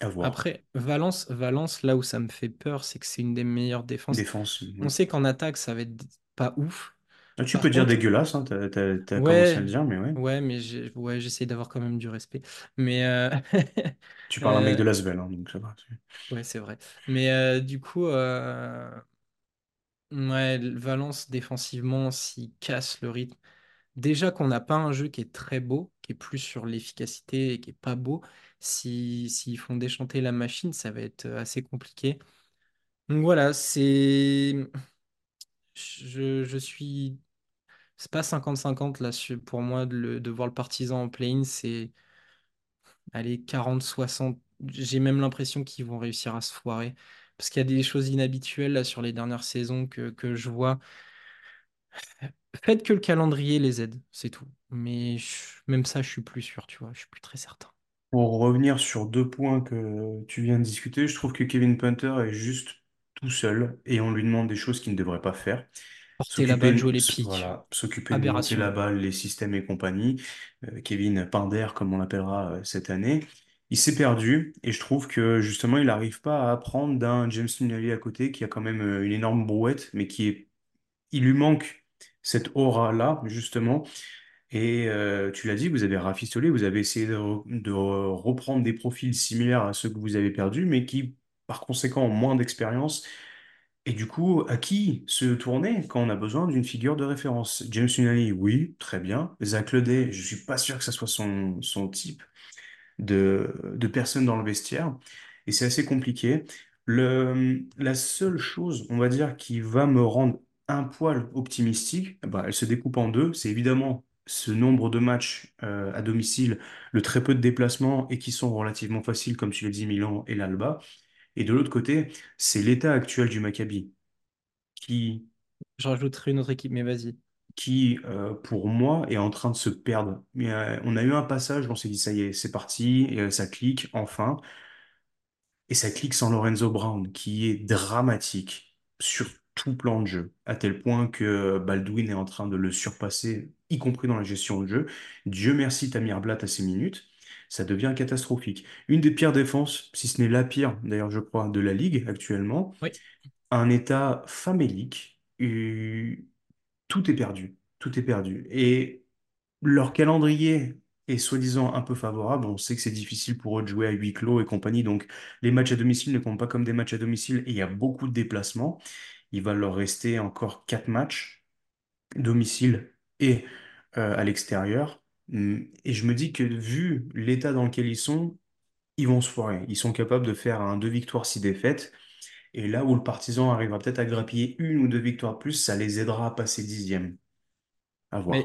À voir. Après, Valence, là où ça me fait peur, c'est que c'est une des meilleures défenses. Défense. On sait qu'en attaque, ça va être pas ouf. Ah, tu Par peux dire contre, dégueulasse, hein, t'as commencé à le ouais, dire, mais ouais. ouais, mais j'essaie d'avoir quand même du respect. Mais Tu parles à un mec de euh, l'Asvel, hein, donc ça va. ouais, c'est vrai. Mais du coup, ouais, Valence, défensivement, s'il casse le rythme. Déjà qu'on n'a pas un jeu qui est très beau, qui est plus sur l'efficacité et qui est pas beau, s'ils font déchanter la machine, ça va être assez compliqué. Donc voilà, je suis. C'est pas 50-50 là pour moi de voir le Partizan en play-in, c'est allez, 40-60. J'ai même l'impression qu'ils vont réussir à se foirer. Parce qu'il y a des choses inhabituelles là, sur les dernières saisons que je vois. Faites que le calendrier les aide, c'est tout. Mais même ça, je suis plus sûr, tu vois. Je suis plus très certain. Pour revenir sur deux points que tu viens de discuter, je trouve que Kevin Punter est juste tout seul et on lui demande des choses qu'il ne devrait pas faire. Porter la balle, jouer les piques. S'occuper de monter la Aberration. balle, les systèmes et compagnie. Kevin Pinder, comme on l'appellera cette année. Il s'est perdu et je trouve que justement, il n'arrive pas à apprendre d'un James Nunnally à côté qui a quand même une énorme brouette, mais il lui manque cette aura-là, justement. Et tu l'as dit, vous avez rafistolé, vous avez essayé de reprendre des profils similaires à ceux que vous avez perdus, mais qui, par conséquent, ont moins d'expérience. Et du coup, à qui se tourner quand on a besoin d'une figure de référence? James Nunnally, oui, très bien. Zach Ledey, je suis pas sûr que ça soit son type de personnes dans le vestiaire. Et c'est assez compliqué. La seule chose, on va dire, qui va me rendre un poil optimistique, bah, elle se découpe en deux, c'est évidemment ce nombre de matchs à domicile, le très peu de déplacements et qui sont relativement faciles, comme tu l'as dit, Milan et l'Alba. Et de l'autre côté, c'est l'état actuel du Maccabi, qui, Je rajouterai une autre équipe, mais vas-y. qui, pour moi, est en train de se perdre. Mais on a eu un passage où on s'est dit, ça y est, c'est parti, et, ça clique, enfin. Et ça clique sans Lorenzo Brown, qui est dramatique sur tout plan de jeu, à tel point que Baldwin est en train de le surpasser, y compris dans la gestion de jeu. Dieu merci Tamir Blatt à ses minutes, ça devient catastrophique. Une des pires défenses, si ce n'est la pire, d'ailleurs je crois, de la Ligue actuellement, Oui. un état famélique, tout est perdu, tout est perdu. Et leur calendrier est soi-disant un peu favorable. On sait que c'est difficile pour eux de jouer à huis clos et compagnie. Donc, les matchs à domicile ne comptent pas comme des matchs à domicile et il y a beaucoup de déplacements. Il va leur rester encore 4 matchs, domicile et à l'extérieur. Et je me dis que vu l'état dans lequel ils vont se foirer. Ils sont capables de faire un 2 victoires, 6 défaites. Et là où le Partizan arrivera peut-être à grappiller 1 ou 2 victoires de plus, ça les aidera à passer 10e. À Mais, voir.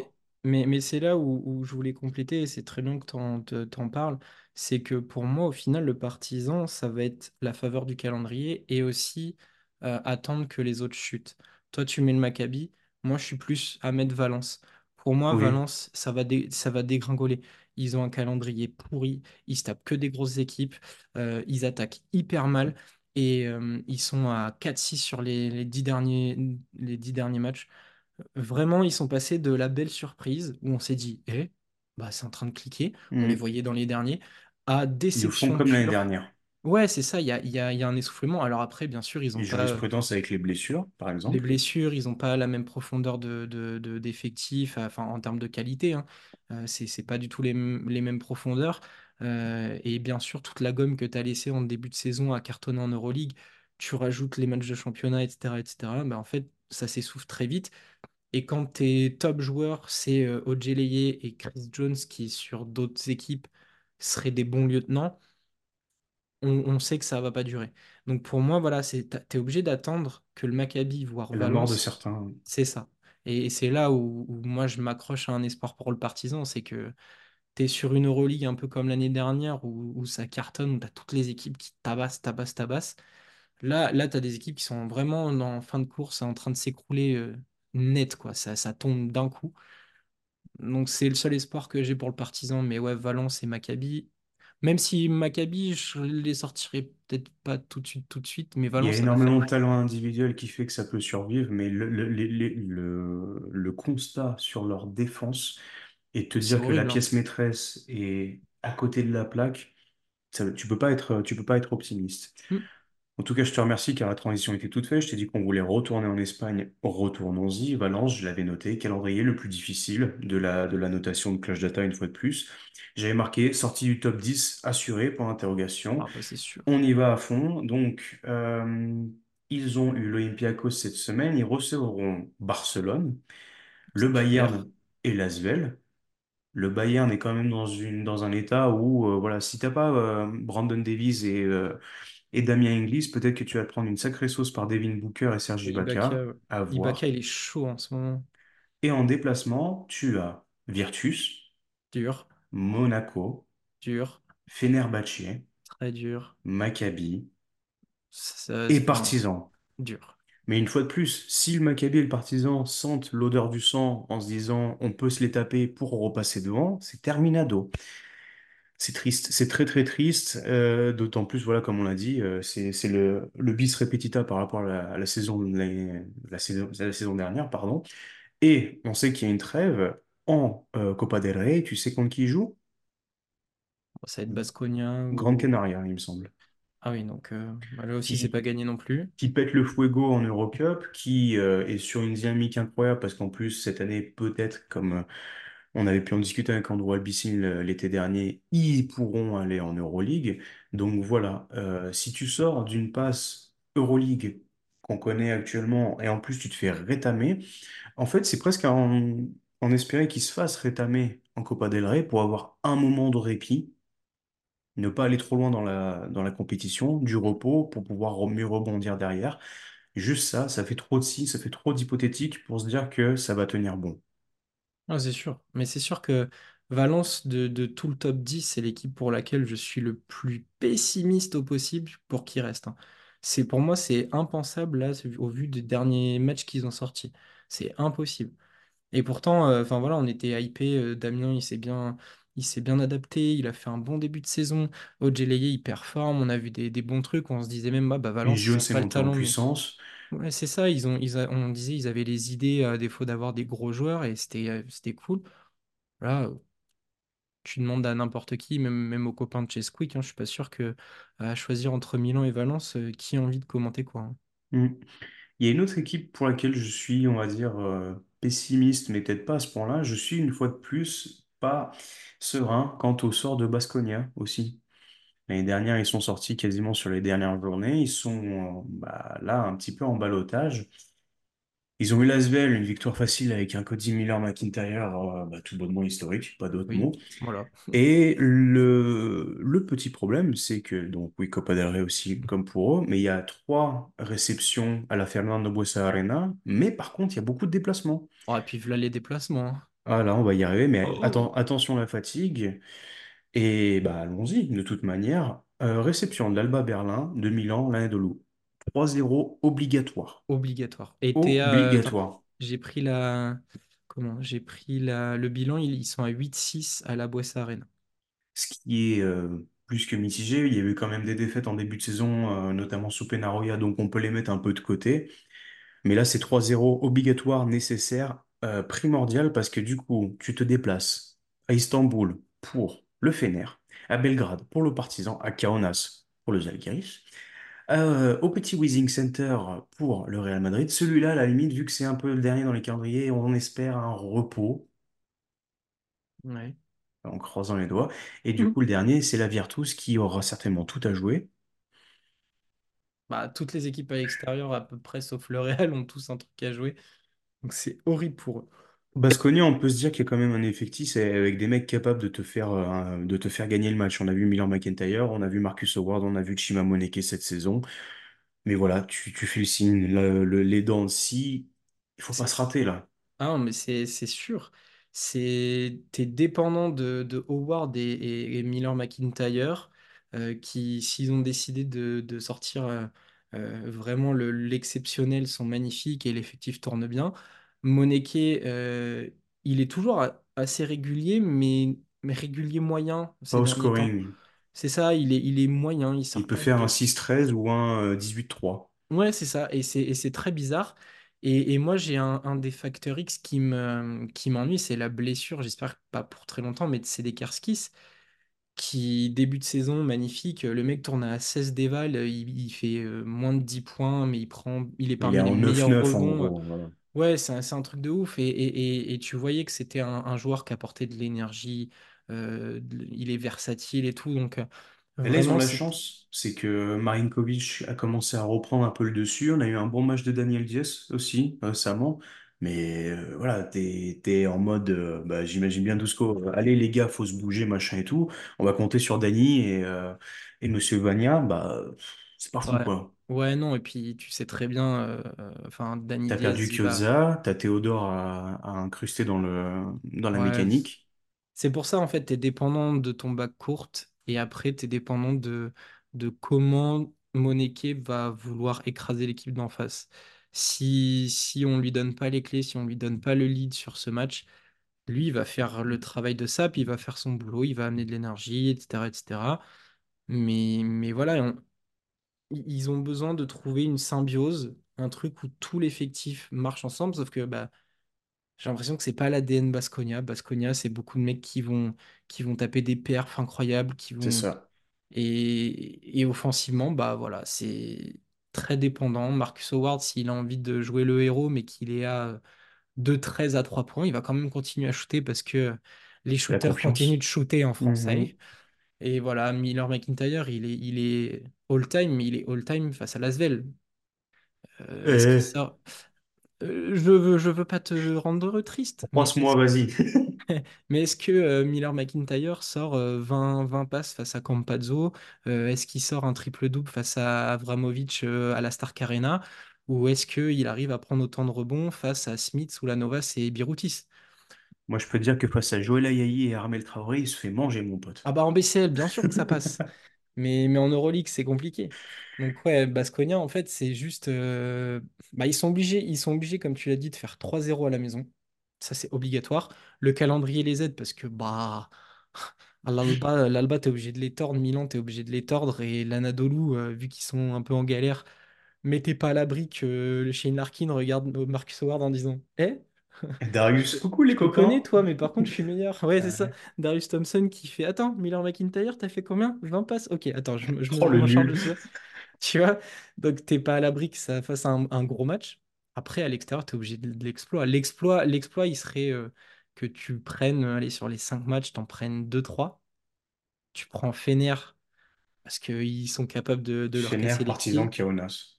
mais c'est là où je voulais compléter, et c'est très bien que t'en parles, c'est que pour moi, au final, le Partizan, ça va être la faveur du calendrier et aussi attendre que les autres chutent. Toi, tu mets le Maccabi, moi, je suis plus à mettre Valence. Pour moi, Oui. Valence, ça va dégringoler. Ils ont un calendrier pourri, ils se tapent que des grosses équipes, ils attaquent hyper mal et ils sont à 4-6 sur les 10 derniers matchs. Vraiment, ils sont passés de la belle surprise où on s'est dit, eh, bah, c'est en train de cliquer, on les Hmm. voyait dans les derniers, à Ils le font déception comme l'année pure. dernière. Ouais, c'est ça, il y a un essoufflement. Alors après, bien sûr, ils n'ont Les pas jurisprudences avec les blessures, par les exemple. blessures, ils n'ont pas la même profondeur d'effectifs, enfin, en termes de qualité, hein. C'est pas du tout les mêmes profondeurs. Et bien sûr, toute la gomme que tu as laissée en début de saison à cartonner en Euroleague, tu rajoutes les matchs de championnat, etc., etc., bah, en fait, ça s'essouffle très vite. Et quand tes top joueurs, c'est Ojeleye et Chris Jones qui, sur d'autres équipes, seraient des bons lieutenants, on sait que ça va pas durer. Donc pour moi, voilà, t'es obligé d'attendre que le Maccabi, voire Valence, la mort de certains. C'est ça. Et c'est là où moi je m'accroche à un espoir pour le Partizan, c'est que t'es sur une Euroleague un peu comme l'année dernière où ça cartonne, où t'as toutes les équipes qui tabassent. Là t'as des équipes qui sont vraiment en fin de course, en train de s'écrouler net, quoi. Ça tombe d'un coup. Donc c'est le seul espoir que j'ai pour le Partizan. Mais ouais, Valence et Maccabi. Même si Maccabi, je les sortirai peut-être pas tout de suite, mais Valence... Il y a énormément de talent individuel qui fait que ça peut survivre, mais le constat sur leur défense et te dire horrible, que la pièce maîtresse est à côté de la plaque, ça, tu peux pas être optimiste. En tout cas, je te remercie car la transition était toute faite. Je t'ai dit qu'on voulait retourner en Espagne, retournons-y. Valence, je l'avais noté, calendrier le plus difficile de la notation de Clutch Data une fois de plus. J'avais marqué sortie du top 10 assurée, point d'interrogation. Ah bah c'est sûr. On y va à fond. Donc, ils ont eu l'Olympiakos cette semaine. Ils recevront Barcelone, le Bayern et l'Asvel. Le Bayern est quand même dans un état où, voilà, si t'as pas Brandon Davies et Damien Inglis, peut-être que tu vas te prendre une sacrée sauce par Devin Booker et Serge Ibaka. À voir. Ibaka, il est chaud en ce moment. Et en déplacement, tu as Virtus. Dur. Monaco, dur. Fenerbahçe, très dur. Maccabi et Partizan. Dur. Mais une fois de plus, si le Maccabi et le Partizan sentent l'odeur du sang en se disant on peut se les taper pour repasser devant, c'est terminado. C'est triste, c'est très très triste. D'autant plus, voilà, comme on l'a dit, c'est le bis repetita par rapport à la saison dernière, pardon. Et on sait qu'il y a une trêve. En Copa del Rey, tu sais contre qui il joue? Ça va être Baskonia. Grande Canaria, il me semble. Ah oui, donc là aussi, c'est pas gagné non plus. Qui pète le Fuego en Eurocup, qui est sur une dynamique incroyable, parce qu'en plus, cette année, peut-être, comme on avait pu en discuter avec Andrew Albicine l'été dernier, ils pourront aller en Euroleague. Donc voilà, si tu sors d'une passe Euroleague qu'on connaît actuellement, et en plus, tu te fais rétamer, en fait, c'est presque en espérant qu'ils se fassent rétamer en Copa del Rey pour avoir un moment de répit, ne pas aller trop loin dans la compétition, du repos pour pouvoir mieux rebondir derrière. Juste ça fait trop de si, ça fait trop d'hypothétique pour se dire que ça va tenir bon. Ah, c'est sûr, mais c'est sûr que Valence, de tout le top 10, c'est l'équipe pour laquelle je suis le plus pessimiste au possible pour qu'ils restent. Pour moi, c'est impensable là, au vu des derniers matchs qu'ils ont sortis. C'est impossible. Et pourtant, voilà, on était hypé. Damien, il s'est bien adapté. Il a fait un bon début de saison. Ojeleye, il performe. On a vu des bons trucs. On se disait même, Valence, ils n'ont pas le talent. Puissance. Mais... Ouais, c'est ça. On disait, ils avaient les idées à défaut d'avoir des gros joueurs, et c'était cool. Là, tu demandes à n'importe qui, même aux copains de chez Squeak, hein, je suis pas sûr que à choisir entre Milan et Valence, qui a envie de commenter quoi. Hein. Il y a une autre équipe pour laquelle je suis, on va dire. Pessimiste, mais peut-être pas à ce point-là, je suis une fois de plus pas serein quant au sort de Baskonia aussi. L'année dernière, ils sont sortis quasiment sur les dernières journées, ils sont là un petit peu en ballottage. Ils ont eu l'Asvel, une victoire facile avec un Cody Miller-McIntyre tout bonnement historique, pas d'autre mot. Voilà. Et le petit problème, c'est que, donc oui, Copa del Rey aussi, comme pour eux, mais il y a 3 réceptions à la Fernando Buesa Arena, mais par contre, il y a beaucoup de déplacements. Oh, et puis voilà les déplacements. Ah là, on va y arriver, mais attention à la fatigue. Et allons-y, de toute manière. Réception de l'Alba Berlin, de Milan, l'Anadolu. 3-0 obligatoire. Obligatoire. Et obligatoire. Le bilan, ils sont à 8-6 à la Buesa Arena. Ce qui est plus que mitigé. Il y a eu quand même des défaites en début de saison, notamment sous Peñarroya, donc on peut les mettre un peu de côté. Mais là, c'est 3-0 obligatoire, nécessaire, primordial, parce que du coup, tu te déplaces à Istanbul pour le Fener, à Belgrade pour le Partizan, à Kaunas pour le Žalgiris. Au petit Weezing Center pour le Real Madrid. Celui-là, à la limite, vu que c'est un peu le dernier dans les calendriers, on espère un repos. Ouais. En croisant les doigts. Et du coup, le dernier, c'est la Virtus qui aura certainement tout à jouer. Toutes les équipes à l'extérieur, à peu près, sauf le Real, ont tous un truc à jouer. Donc c'est horrible pour eux. Baskonia, on peut se dire qu'il y a quand même un effectif avec des mecs capables de te faire gagner le match. On a vu Milan McIntyre, on a vu Marcus Howard, on a vu Chima Moneke cette saison. Mais voilà, tu fais le signe, les dents. Si, il faut pas se rater là. Ah non, mais c'est sûr. T'es dépendant de Howard et Miller McIntyre qui, s'ils ont décidé de sortir vraiment l'exceptionnel, sont magnifiques et l'effectif tourne bien. Moneke, il est toujours assez régulier, mais régulier moyen Pas ces au derniers temps. scoring. C'est ça, il est moyen, il Il sort peut pas faire un de... 6-13 ou un 18-3. Ouais, c'est ça, et c'est très bizarre. Et moi, j'ai un des facteurs X qui m'ennuie, c'est la blessure, j'espère que pas pour très longtemps, mais c'est des Karskis qui, début de saison, magnifique, le mec tourne à 16 déval, il fait moins de 10 points, mais il est Il est parmi les en meilleurs 9-9 en rebonds. gros. Voilà. Ouais, c'est un truc de ouf. Et tu voyais que c'était un joueur qui apportait de l'énergie, il est versatile et tout, donc Et là, ils ont vraiment, la chance, c'est que Marinkovic a commencé à reprendre un peu le dessus. On a eu un bon match de Daniel Diaz aussi récemment. Mais voilà, t'es en mode, j'imagine bien Dusko, allez les gars, faut se bouger, machin et tout. On va compter sur Dani et Monsieur Vania, c'est parti Ouais, quoi. ouais, non, et puis tu sais très bien, enfin, Dani T'as perdu Diaz, il va. Kyoza, t'as Théodore à incruster dans la Ouais, mécanique. c'est pour ça, en fait, tu es dépendant de ton bac courte et après, tu es dépendant de comment Moneke va vouloir écraser l'équipe d'en face. Si on lui donne pas les clés, si on lui donne pas le lead sur ce match, lui, il va faire le travail de sape, il va faire son boulot, il va amener de l'énergie, etc., etc. Mais voilà, ils ont besoin de trouver une symbiose, un truc où tout l'effectif marche ensemble, sauf que bah, j'ai l'impression que c'est pas l'ADN Baskonia. Baskonia, c'est beaucoup de mecs qui vont taper des perfs incroyables, qui C'est vont ça. et offensivement, bah voilà, c'est très dépendant. Marcus Howard, s'il a envie de jouer le héros, mais qu'il est à 2-13 à 3 points, il va quand même continuer à shooter parce que les La shooters continuent confiance. de shooter en Mhm. français. Et voilà, Miller McIntyre, il est all-time, mais il est all-time face à l'Asvel. Est-ce qu'il Eh, sort? Je veux pas te rendre triste, mais est-ce croise-moi, que vas-y. mais est-ce que Miller McIntyre sort 20 passes face à Campazzo? Est-ce qu'il sort un triple-double face à Avramovic à la Stark Arena? Ou est-ce qu'il arrive à prendre autant de rebonds face à Smith, Novas et Birutis? Moi, je peux te dire que face à Joël Ayayi et Armel Traoré, il se fait manger, mon pote. Ah bah en BCL, bien sûr que ça passe. Mais en Euroleague, c'est compliqué. Donc ouais, Baskonia, en fait, c'est juste... bah, ils sont obligés, comme tu l'as dit, de faire 3-0 à la maison. Ça, c'est obligatoire. Le calendrier les aide parce que, bah, à l'Alba, t'es obligé de les tordre. Milan, t'es obligé de les tordre. Et l'Anadolu, vu qu'ils sont un peu en galère, mettez pas à l'abri que le Shane Larkin regarde Marcus Howard en disant «Eh?» Darius, coucou les Tu connais, copains. toi, mais par contre, je suis meilleur. Ouais, c'est ça. Euh, Darius Thompson qui fait Attends, Miller McIntyre, t'as fait combien? 20 passes? Ok, attends, Oh, je le m'en charge nul. de ça. Tu vois? Donc, t'es pas à l'abri que ça fasse un gros match. Après, à l'extérieur, t'es obligé de l'exploit. L'exploit, il serait que tu prennes, allez, sur les 5 matchs, t'en prennes 2-3. Tu prends Fener parce qu'ils sont capables de leur Fener, casser les Partizan, pieds. Kaunas.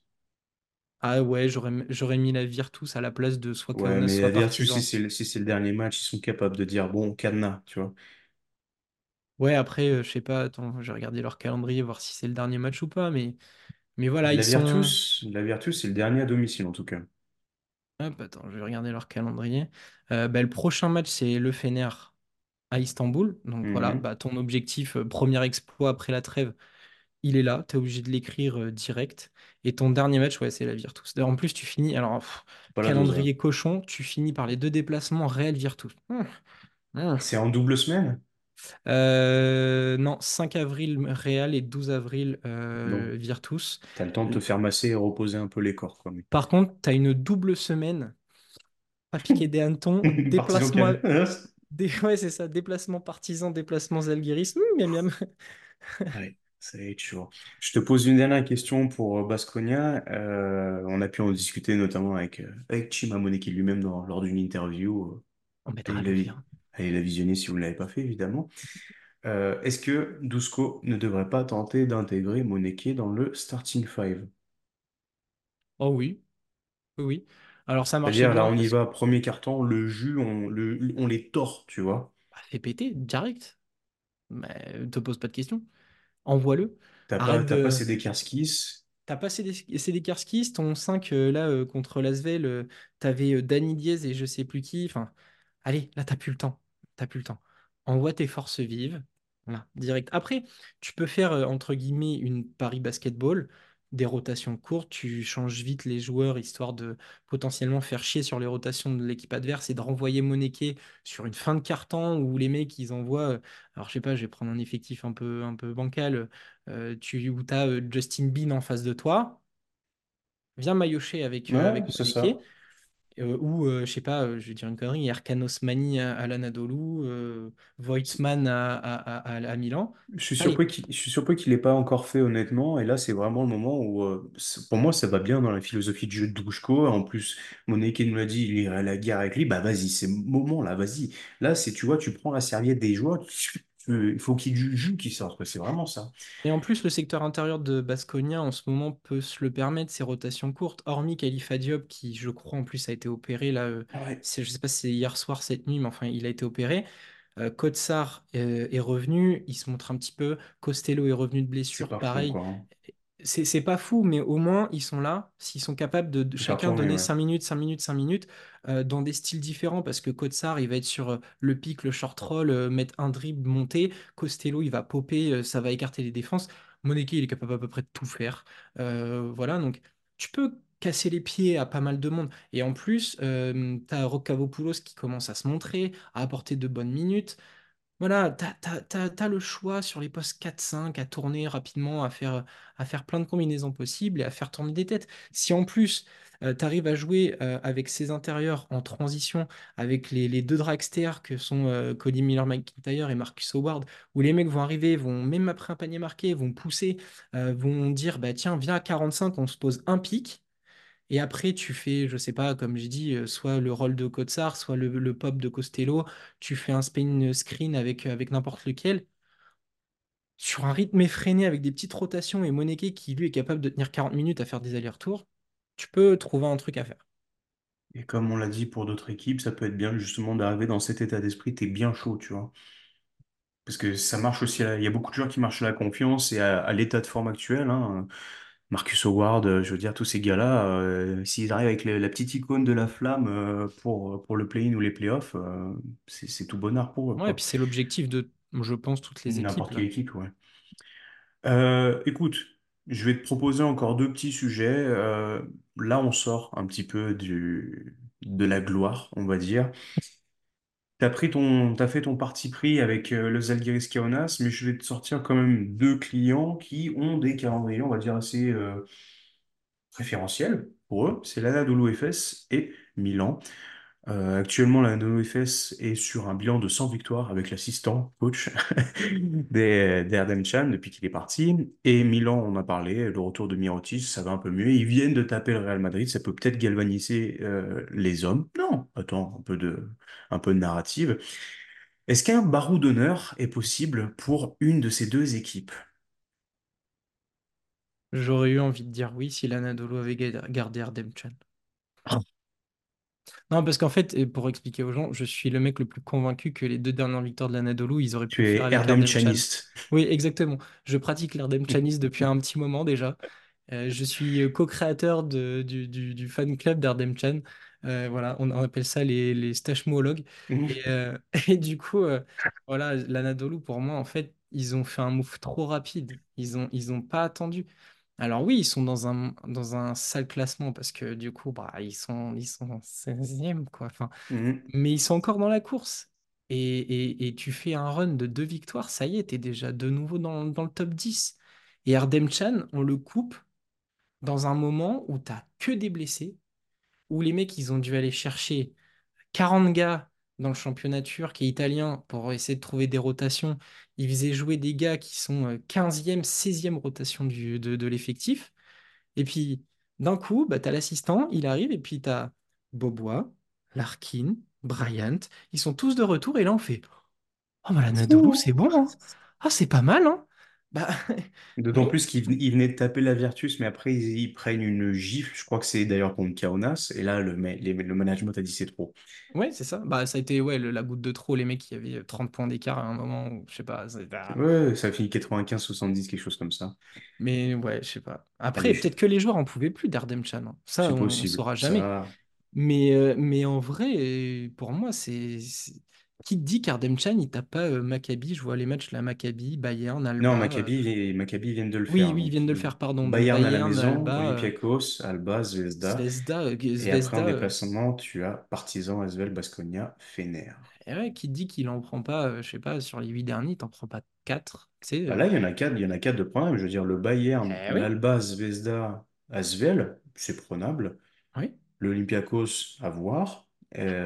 Ah ouais, j'aurais mis la Virtus à la place de soit Ouais, Kaunas, mais la soit Virtus, si Partizan. c'est le, si c'est le dernier match, ils sont capables de dire, bon, cadenas, tu vois. Ouais, après, je sais pas, attends, j'ai regardé leur calendrier, voir si c'est le dernier match ou pas, mais voilà, ils sont. La Virtus, c'est le dernier à domicile, en tout cas. Hop, attends, je vais regarder leur calendrier. Bah, le prochain match, c'est le Fener à Istanbul. Donc voilà, Mhm. bah, ton objectif, premier exploit après la trêve, il est là, t'es obligé de l'écrire direct. Et ton dernier match, ouais, c'est la Virtus. D'ailleurs, en plus, tu finis, alors, Pas la dose, là. calendrier cochon, tu finis par les deux déplacements Real Virtus. Mmh. C'est en double semaine? Non, 5 avril Real et 12 avril Donc, Virtus. t'as le temps de te faire masser et reposer un peu les corps, quoi. Par contre, tu as une double semaine à piquer des hannetons, Mais... Partizan, déplacement, Kaunas. Ouais, c'est ça, déplacement partisan, déplacement Zalgiris. Miam miam. Ouais, ça va être chaud. Je te pose une dernière question pour Baskonia. On a pu en discuter notamment avec Chima Moneke lui-même lors d'une interview. On mettra Allez le la, lien. allez la visionner si vous ne l'avez pas fait, évidemment. Est-ce que Dusko ne devrait pas tenter d'intégrer Moneke dans le starting five? Oh oui. Alors ça marchait C'est-à-dire, là, bien on y parce que va, premier carton, le jus, on les tord, tu vois. bah, fais péter direct. Mais te pose pas de questions. Envoie-le. T'as pas, Arrête t'as pas de. cédé Kerskis. T'as passé des Karskis, ton 5 là contre l'Asvel, t'avais Dani Diaz et je sais plus qui. Enfin, allez, là t'as plus le temps. T'as plus le temps. Envoie tes forces vives. Voilà, direct. Après, tu peux faire entre guillemets une pari basketball, des rotations courtes, tu changes vite les joueurs histoire de potentiellement faire chier sur les rotations de l'équipe adverse et de renvoyer Moneke sur une fin de carton où les mecs ils envoient. Alors je sais pas, je vais prendre un effectif un peu bancal. Où tu as Justin Bean en face de toi, viens maillotcher Ouais, avec c'est Moneke, ça. Ou je sais pas, je vais dire une connerie, Erkan Osmani à l'Anadolu, Voigtman à Milan. Allez, Je suis surpris qu'il n'ait pas encore fait, honnêtement. Et là, c'est vraiment le moment où, pour moi, ça va bien dans la philosophie de jeu de Druchko. En plus, Moneke nous l'a dit, il irait à la guerre avec lui. Bah, vas-y, c'est le moment, là, vas-y. Là, c'est, tu vois, tu prends la serviette des joueurs. Il faut qu'il y ait du jus qui sorte, quoi. C'est vraiment ça. et en plus, le secteur intérieur de Baskonia en ce moment peut se le permettre, ces rotations courtes, hormis Khalifa Diop, qui je crois en plus a été opéré là, Ouais. Je sais pas si c'est hier soir, cette nuit, mais enfin il a été opéré. Kotsar est revenu, il se montre un petit peu. Costello est revenu de C'est blessure, pas fou, pareil. quoi, hein. C'est pas fou, mais au moins ils sont là. S'ils sont capables de De faire chacun tourner, donner ouais. 5 minutes, 5 minutes, 5 minutes dans des styles différents, parce que Kotsar il va être sur le pic, le short roll, mettre un dribble, monter. Costello il va popper, ça va écarter les défenses. Moneke il est capable à peu près de tout faire. Voilà, donc tu peux casser les pieds à pas mal de monde. Et en plus, t'as Rokavopoulos qui commence à se montrer, à apporter de bonnes minutes. Voilà, t'as le choix sur les postes 4-5 à tourner rapidement, à faire plein de combinaisons possibles et à faire tourner des têtes. Si en plus, t'arrives à jouer avec ces intérieurs en transition, avec les deux dragsters que sont Cody Miller-McIntyre et Marcus Howard, où les mecs vont arriver, vont même après un panier marqué, vont pousser, vont dire, bah tiens, viens à 45, on se pose un pic. Et après, tu fais, je sais pas, comme j'ai dit, soit le rôle de Kotsar, soit le pop de Costello, tu fais un spin screen avec n'importe lequel, sur un rythme effréné avec des petites rotations et Moneke qui lui est capable de tenir 40 minutes à faire des allers-retours, tu peux trouver un truc à faire. Et comme on l'a dit pour d'autres équipes, ça peut être bien justement d'arriver dans cet état d'esprit, t'es bien chaud, tu vois. Parce que ça marche aussi, il y a beaucoup de joueurs qui marchent à la confiance et à l'état de forme actuel, hein. Marcus Howard, je veux dire, tous ces gars-là, s'ils arrivent avec la petite icône de la flamme pour le play-in ou les playoffs, c'est tout bonheur pour eux, Ouais, et quoi. puis c'est l'objectif de, je pense, toutes les équipes N'importe quelle là. équipe, ouais. Écoute, je vais te proposer encore deux petits sujets. Là, on sort un petit peu de la gloire, on va dire. T'as fait ton parti pris avec le Zalgiris Kaunas, mais je vais te sortir quand même deux clients qui ont des calendriers, on va dire, assez préférentiels pour eux. C'est l'Anadolu Efes et Milan. Actuellement, l'Anadolu Efes est sur un bilan de 100 victoires avec l'assistant coach d'Erdem Chan depuis qu'il est parti. Et Milan, on a parlé, le retour de Mirotic, ça va un peu mieux. Ils viennent de taper le Real Madrid, ça peut peut-être galvaniser les hommes. Non, attends, un peu de narrative. Est-ce qu'un barreau d'honneur est possible pour une de ces deux équipes? J'aurais eu envie de dire oui si l'Anadolu avait gardé Erdem Chan. Non, parce qu'en fait, et pour expliquer aux gens, je suis le mec le plus convaincu que les deux dernières victoires de l'Anadolu, ils auraient pu Tu le faire es avec Erdem Erdem Chan. Chaniste. Oui, exactement. Je pratique l'Erdem Chanis depuis un petit moment déjà. Je suis co-créateur du fan club d'Erdem Chan. Voilà, on appelle ça les stashmoologues. Et, et du coup, voilà, l'Anadolu, pour moi, en fait, ils ont fait un move trop rapide. Ils ont pas attendu. Alors oui, ils sont dans un sale classement parce que du coup, bah, ils sont 16e, quoi. Enfin, Mhm. mais ils sont encore dans la course. Et tu fais un run de deux victoires, ça y est, t'es déjà de nouveau dans le top 10. Et Erdem Chan, on le coupe dans un moment où t'as que des blessés, où les mecs, ils ont dû aller chercher 40 gars dans le championnat turc et italien pour essayer de trouver des rotations. Ils faisaient jouer des gars qui sont 15e, 16e rotation de l'effectif. Et puis, d'un coup, bah, tu as l'assistant, il arrive, et puis tu as Bobois, Larkin, Bryant. Ils sont tous de retour, et là, on fait « Oh, bah, l'Anadolu, Fou, c'est hein. bon, hein. Ah, c'est pas mal, hein. Bah, D'autant plus qu'il venait de taper la Virtus, mais après ils prennent une gifle. Je crois que c'est d'ailleurs contre Kaunas. Et là, le management a dit c'est trop. ouais, c'est ça. Bah, ça a été la goutte de trop. Les mecs qui avaient 30 points d'écart à un moment où, je sais pas. Ouais, ça finit 95-70, quelque chose comme ça. Mais ouais, je sais pas. Après, Allez, peut-être que les joueurs en pouvaient plus d'Erdem Chan, hein. Ça, c'est on ne possible. saura jamais. Ça... Mais en vrai, pour moi, qui te dit qu'Ardem Chan, il tape pas Maccabi? Je vois les matchs, la Maccabi, Bayern, Alba. Non, Maccabi viennent de le faire. Oui, ils viennent de le faire, pardon. Bayern à la maison, Alba, Olympiakos, Alba, Zvezda. Et après, en déplacement, tu as Partizan, Asvel, Baskonia, Fener. Et ouais, qui te dit qu'il en prend pas, je sais pas, sur les 8 derniers, il t'en prend pas 4. Bah là, il y en a 4 de problème. Je veux dire, le Bayern, oui. Alba, Zvezda, Asvel, c'est prenable. Oui. L'Olympiakos, à voir.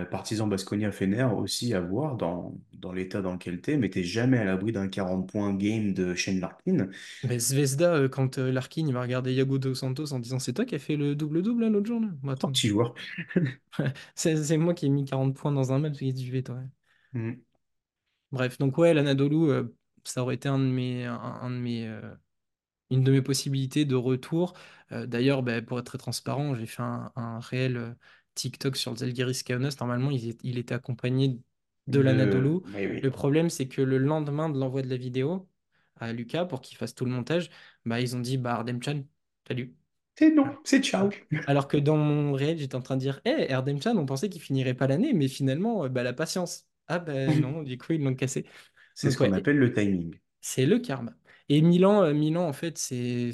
Partizan, Baskonia, Fener aussi à voir dans l'état dans lequel t'es, mais t'es jamais à l'abri d'un 40 points game de Shane Larkin. Mais Zvezda, quand Larkin il va regarder Yago Dos Santos en disant c'est toi qui as fait le double-double là, l'autre jour là. Bon, attends. Petit joueur. C'est moi qui ai mis 40 points dans un match, tu fais toi. Mm. Bref, donc ouais, l'Anadolu, ça aurait été une de mes possibilités de retour. D'ailleurs, bah, pour être très transparent, j'ai fait un réel TikTok sur le Zalgiris Kaunas. Normalement, il était accompagné de l'Anadolu. Oui, oui. Le problème, c'est que le lendemain de l'envoi de la vidéo à Lucas, pour qu'il fasse tout le montage, bah, ils ont dit bah, Erdem Chan, salut. C'est non, c'est ciao. Alors que dans mon réel, j'étais en train de dire hey, Erdem Chan, on pensait qu'il finirait pas l'année, mais finalement, bah, la patience. Ah ben non, du coup, ils l'ont cassé. C'est donc, ce qu'on appelle le timing. C'est le karma. Et Milan, en fait, c'est...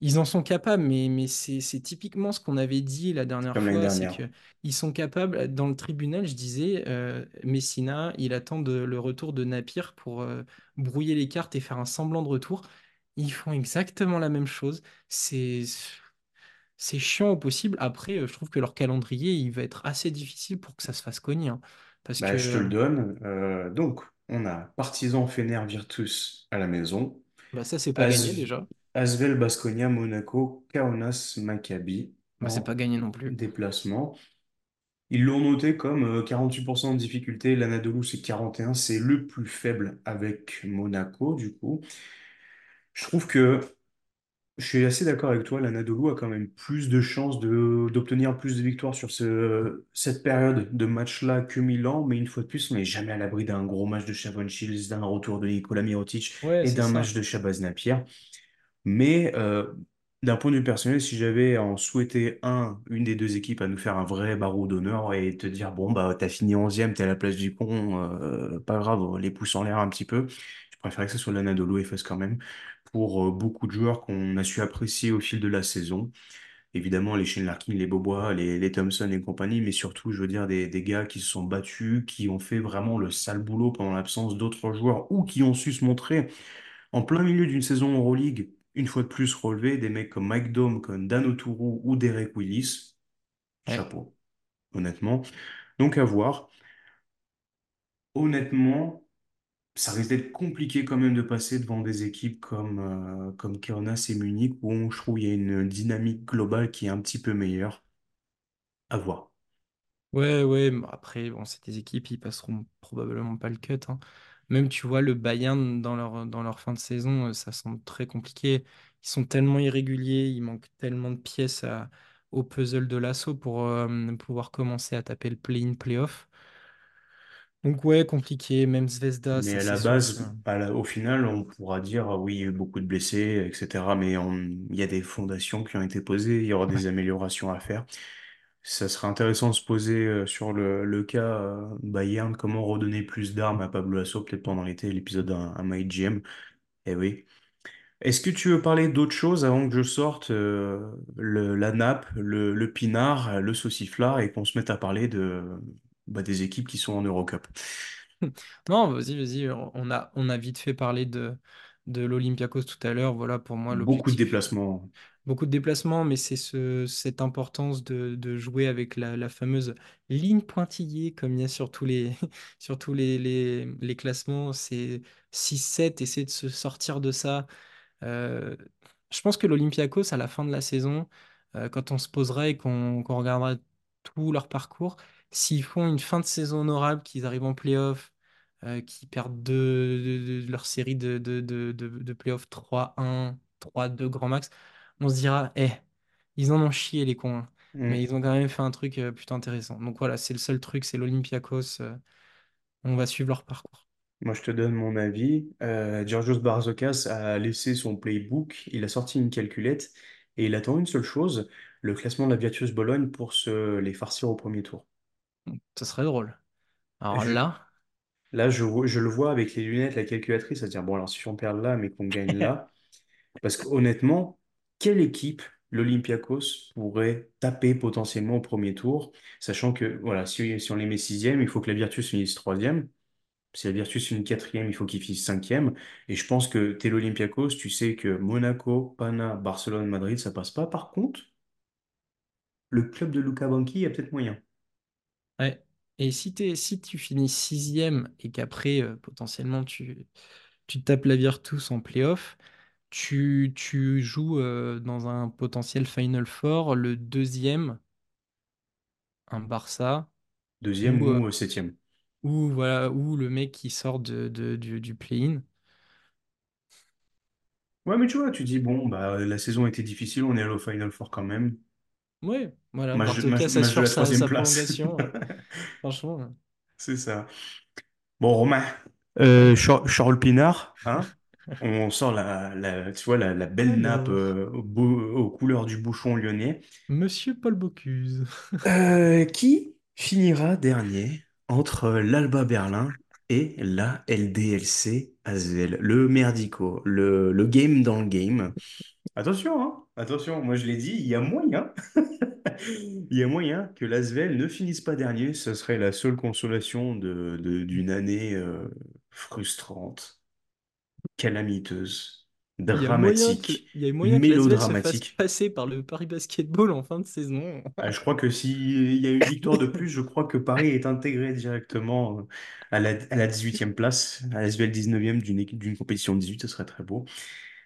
Ils en sont capables, mais c'est typiquement ce qu'on avait dit la dernière fois. C'est qu'ils sont capables, dans le tribunal, je disais, Messina, il attend le retour de Napier pour brouiller les cartes et faire un semblant de retour. Ils font exactement la même chose. C'est chiant au possible. Après, je trouve que leur calendrier, il va être assez difficile pour que ça se fasse cogner, hein, parce que... Je te le donne. Donc, on a Partizan, Fener, Virtus à la maison. Bah ça, c'est pas gagné déjà. Asvel, Baskonia, Monaco, Kaunas, Maccabi. Bah, c'est pas gagné non plus. Déplacement. Ils l'ont noté comme 48% de difficulté. L'Anadolu, c'est 41%. C'est le plus faible avec Monaco, du coup. Je trouve que je suis assez d'accord avec toi. L'Anadolu a quand même plus de chances d'obtenir plus de victoires sur cette période de match-là que Milan. Mais une fois de plus, on n'est jamais à l'abri d'un gros match de Shavon Shields, d'un retour de Nikola Mirotic et d'un match de Shabazz Napier. Mais d'un point de vue personnel, si j'avais à en souhaiter une des deux équipes à nous faire un vrai barreau d'honneur et te dire bon bah t'as fini 11e, t'es à la place du con, pas grave, les pouces en l'air un petit peu, je préférais que ce soit l'Anadolu Efes quand même, pour beaucoup de joueurs qu'on a su apprécier au fil de la saison. Évidemment, les Shane Larkin, les Bobois, les Thompson et compagnie, mais surtout, je veux dire, des gars qui se sont battus, qui ont fait vraiment le sale boulot pendant l'absence d'autres joueurs ou qui ont su se montrer en plein milieu d'une saison Euroleague. Une fois de plus relevé, des mecs comme Mike Dome, comme Dan Otourou ou Derek Willis. Ouais. Chapeau, honnêtement. Donc à voir. Honnêtement, ça risque d'être compliqué quand même de passer devant des équipes comme Kaunas et Munich, où je trouve qu'il y a une dynamique globale qui est un petit peu meilleure. À voir. Ouais, après, bon, c'est des équipes, ils passeront probablement pas le cut, hein. Même, tu vois, le Bayern, dans leur fin de saison, ça semble très compliqué. Ils sont tellement irréguliers, il manque tellement de pièces au puzzle de l'assaut pour pouvoir commencer à taper le play-in, play-off. Donc ouais, compliqué, même Zvezda. Mais à la base, au final, on pourra dire, oui, il y a eu beaucoup de blessés, etc. Mais il y a des fondations qui ont été posées, il y aura des améliorations à faire. Ça serait intéressant de se poser sur le cas Bayern, comment redonner plus d'armes à Pablo Lasso, peut-être pendant l'été, l'épisode à Mike James. Eh oui. Est-ce que tu veux parler d'autre chose avant que je sorte la nappe, le pinard, le sauciflard, et qu'on se mette à parler des équipes qui sont en Eurocup? Non, vas-y, on a vite fait parler de l'Olympiakos tout à l'heure. Voilà, pour moi, l'objectif... Beaucoup de déplacements. Beaucoup de déplacements, mais c'est cette importance de jouer avec la fameuse ligne pointillée, comme il y a sur tous les, les classements, c'est 6-7, essayer de se sortir de ça. Je pense que l'Olympiakos, à la fin de la saison, quand on se posera et qu'on regardera tout leur parcours, s'ils font une fin de saison honorable, qu'ils arrivent en play-off, qui perdent leur série de playoffs 3-1, 3-2 grand max, on se dira, ils en ont chié les cons, hein. Mais ils ont quand même fait un truc plutôt intéressant. Donc voilà, c'est le seul truc, c'est l'Olympiakos. On va suivre leur parcours. Moi, je te donne mon avis. Georgios Barzokas a laissé son playbook, il a sorti une calculette et il attend une seule chose, le classement de la Virtus Bologne pour les farcir au premier tour. Ça serait drôle. Alors là, je le vois avec les lunettes, la calculatrice, à se dire, bon, alors si on perd là, mais qu'on gagne là. Parce qu'honnêtement, quelle équipe l'Olympiakos pourrait taper potentiellement au premier tour, sachant que voilà, si on les met sixième, il faut que la Virtus finisse troisième. Si la Virtus finit quatrième, il faut qu'il finisse cinquième. Et je pense que t'es l'Olympiakos, tu sais que Monaco, Pana, Barcelone, Madrid, ça passe pas. Par contre, le club de Luca Banchi, il y a peut-être moyen. Ouais. Et si tu finis sixième et qu'après, potentiellement, tu tapes la Virtus en play-off, tu joues dans un potentiel Final Four, le deuxième, un Barça. Deuxième ou septième. Ou voilà, ou le mec qui sort du play-in. Ouais, mais tu vois, tu dis, bon, bah la saison était difficile, on est allé au Final Four quand même. Ouais, voilà, Barzokas assure sa prolongation. Franchement. C'est ça. Bon, Romain, Charles Pinard, hein. On sort la belle nappe aux couleurs du bouchon lyonnais. Monsieur Paul Bocuse. Qui finira dernier entre l'Alba Berlin et la LDLC Asvel? Le merdico, le game dans le game. Attention, hein, attention, moi je l'ai dit, il y a moyen. Il y a moyen que l'Asvel ne finisse pas dernier. Ce serait la seule consolation d'une année frustrante, calamiteuse, dramatique, mélodramatique. Il y a moyen que l'Asvel se fasse passer par le Paris Basketball en fin de saison. Ah, je crois que s'il y a une victoire de plus, je crois que Paris est intégré directement à la 18e place, à l'Asvel 19e d'une compétition de 18, ce serait très beau.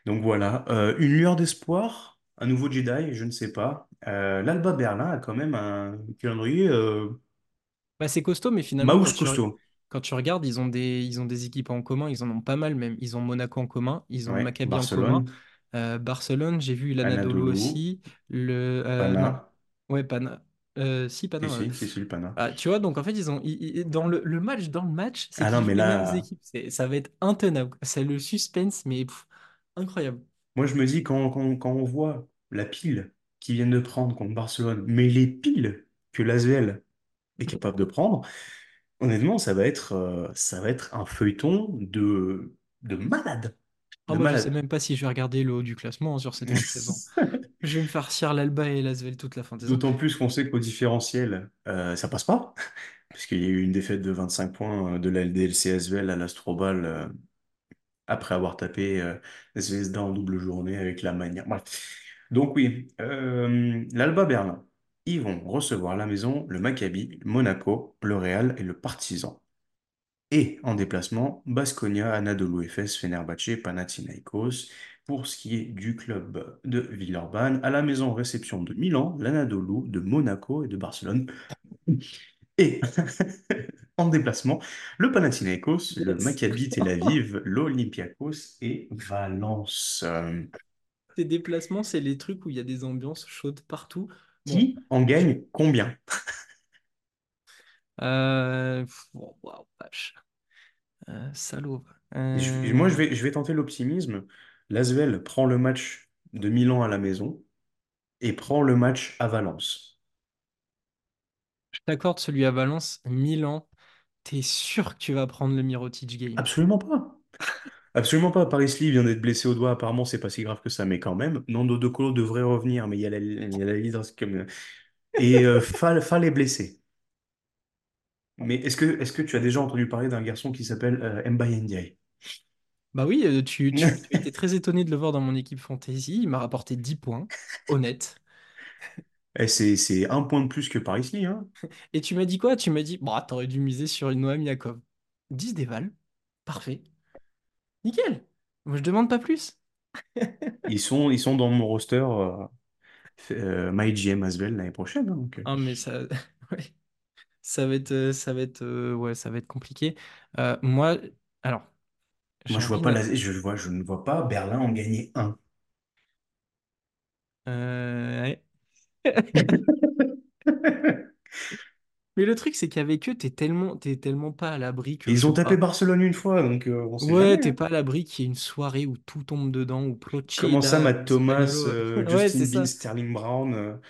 Donc voilà, une lueur d'espoir, un nouveau Jedi, je ne sais pas. L'Alba Berlin a quand même un calendrier... Bah, c'est costaud, mais finalement... Maus costaud. Quand tu regardes, ils ont des équipes en commun, ils en ont pas mal même. Ils ont Monaco en commun, ils ont Maccabi en commun. Barcelone, j'ai vu l'Anadolu aussi. Pana. Ouais, Pana. Si, Pana. Si, le Pana. Ah, tu vois, donc en fait, ils ont dans le match, c'est les équipes. Ça va être intenable. C'est le suspense, mais incroyable. Moi, je me dis, quand on voit la pile qu'ils viennent de prendre contre Barcelone, mais les piles que l'Asvel est capable de prendre... Honnêtement, ça va être un feuilleton de malade. Je ne sais même pas si je vais regarder le haut du classement sur cette saison. Je vais me farcir l'Alba et l'Asvel toute la fin de saison. D'autant plus qu'on sait qu'au différentiel, ça passe pas, parce qu'il y a eu une défaite de 25 points de la LDLC Asvel à l'Astrobal après avoir tapé Zvezda en double journée avec la manière. Voilà. Donc oui, l'Alba Berlin. Ils vont recevoir à la maison le Maccabi, Monaco, le Real et le Partizan. Et en déplacement, Baskonia, Anadolu Efes, Fenerbahçe, Panathinaikos. Pour ce qui est du club de Villeurbanne, à la maison réception de Milan, l'Anadolu, de Monaco et de Barcelone. Et en déplacement, le Panathinaikos, le Maccabi Tel Aviv, l'Olympiakos et Valence. Ces déplacements, c'est les trucs où il y a des ambiances chaudes partout. Qui en gagne combien? Wow, vache. Salaud. Moi, je vais tenter l'optimisme. L'Asvel prend le match de Milan à la maison et prend le match à Valence. Je t'accorde celui à Valence. Milan, t'es sûr que tu vas prendre le Mirotic game? Absolument pas. Absolument pas. Paris Lee vient d'être blessé au doigt. Apparemment, c'est pas si grave que ça, mais quand même. Nando De Colo devrait revenir, mais il y a la leaders comme... Et Fall est blessé. Mais est-ce que tu as déjà entendu parler d'un garçon qui s'appelle Mba Ndiaye? Bah oui, tu étais très étonné de le voir dans mon équipe fantasy. Il m'a rapporté 10 points, honnête. Et c'est un point de plus que Paris Lee, hein. Et tu m'as dit quoi? Tu m'as dit, bah, t'aurais dû miser sur une Noam Yakov. 10 déval, parfait. Nickel. Moi, je demande pas plus. Ils sont dans mon roster Mike James Asvel l'année prochaine. Donc... Ah, mais ça... Ouais. Ça va être compliqué. Moi, alors, j'ai Moi, je envie vois pas de... je ne vois pas Berlin en gagner un. Ouais. Mais le truc, c'est qu'avec eux, t'es tellement pas à l'abri que Ils ont tapé Barcelone une fois, donc on sait ouais, jamais, t'es hein. pas à l'abri qu'il y ait une soirée où tout tombe dedans, où Comment ça, Procida, Matt Thomas, Spagnolo. Ouais, Justin c'est Bean, ça. Sterling Brown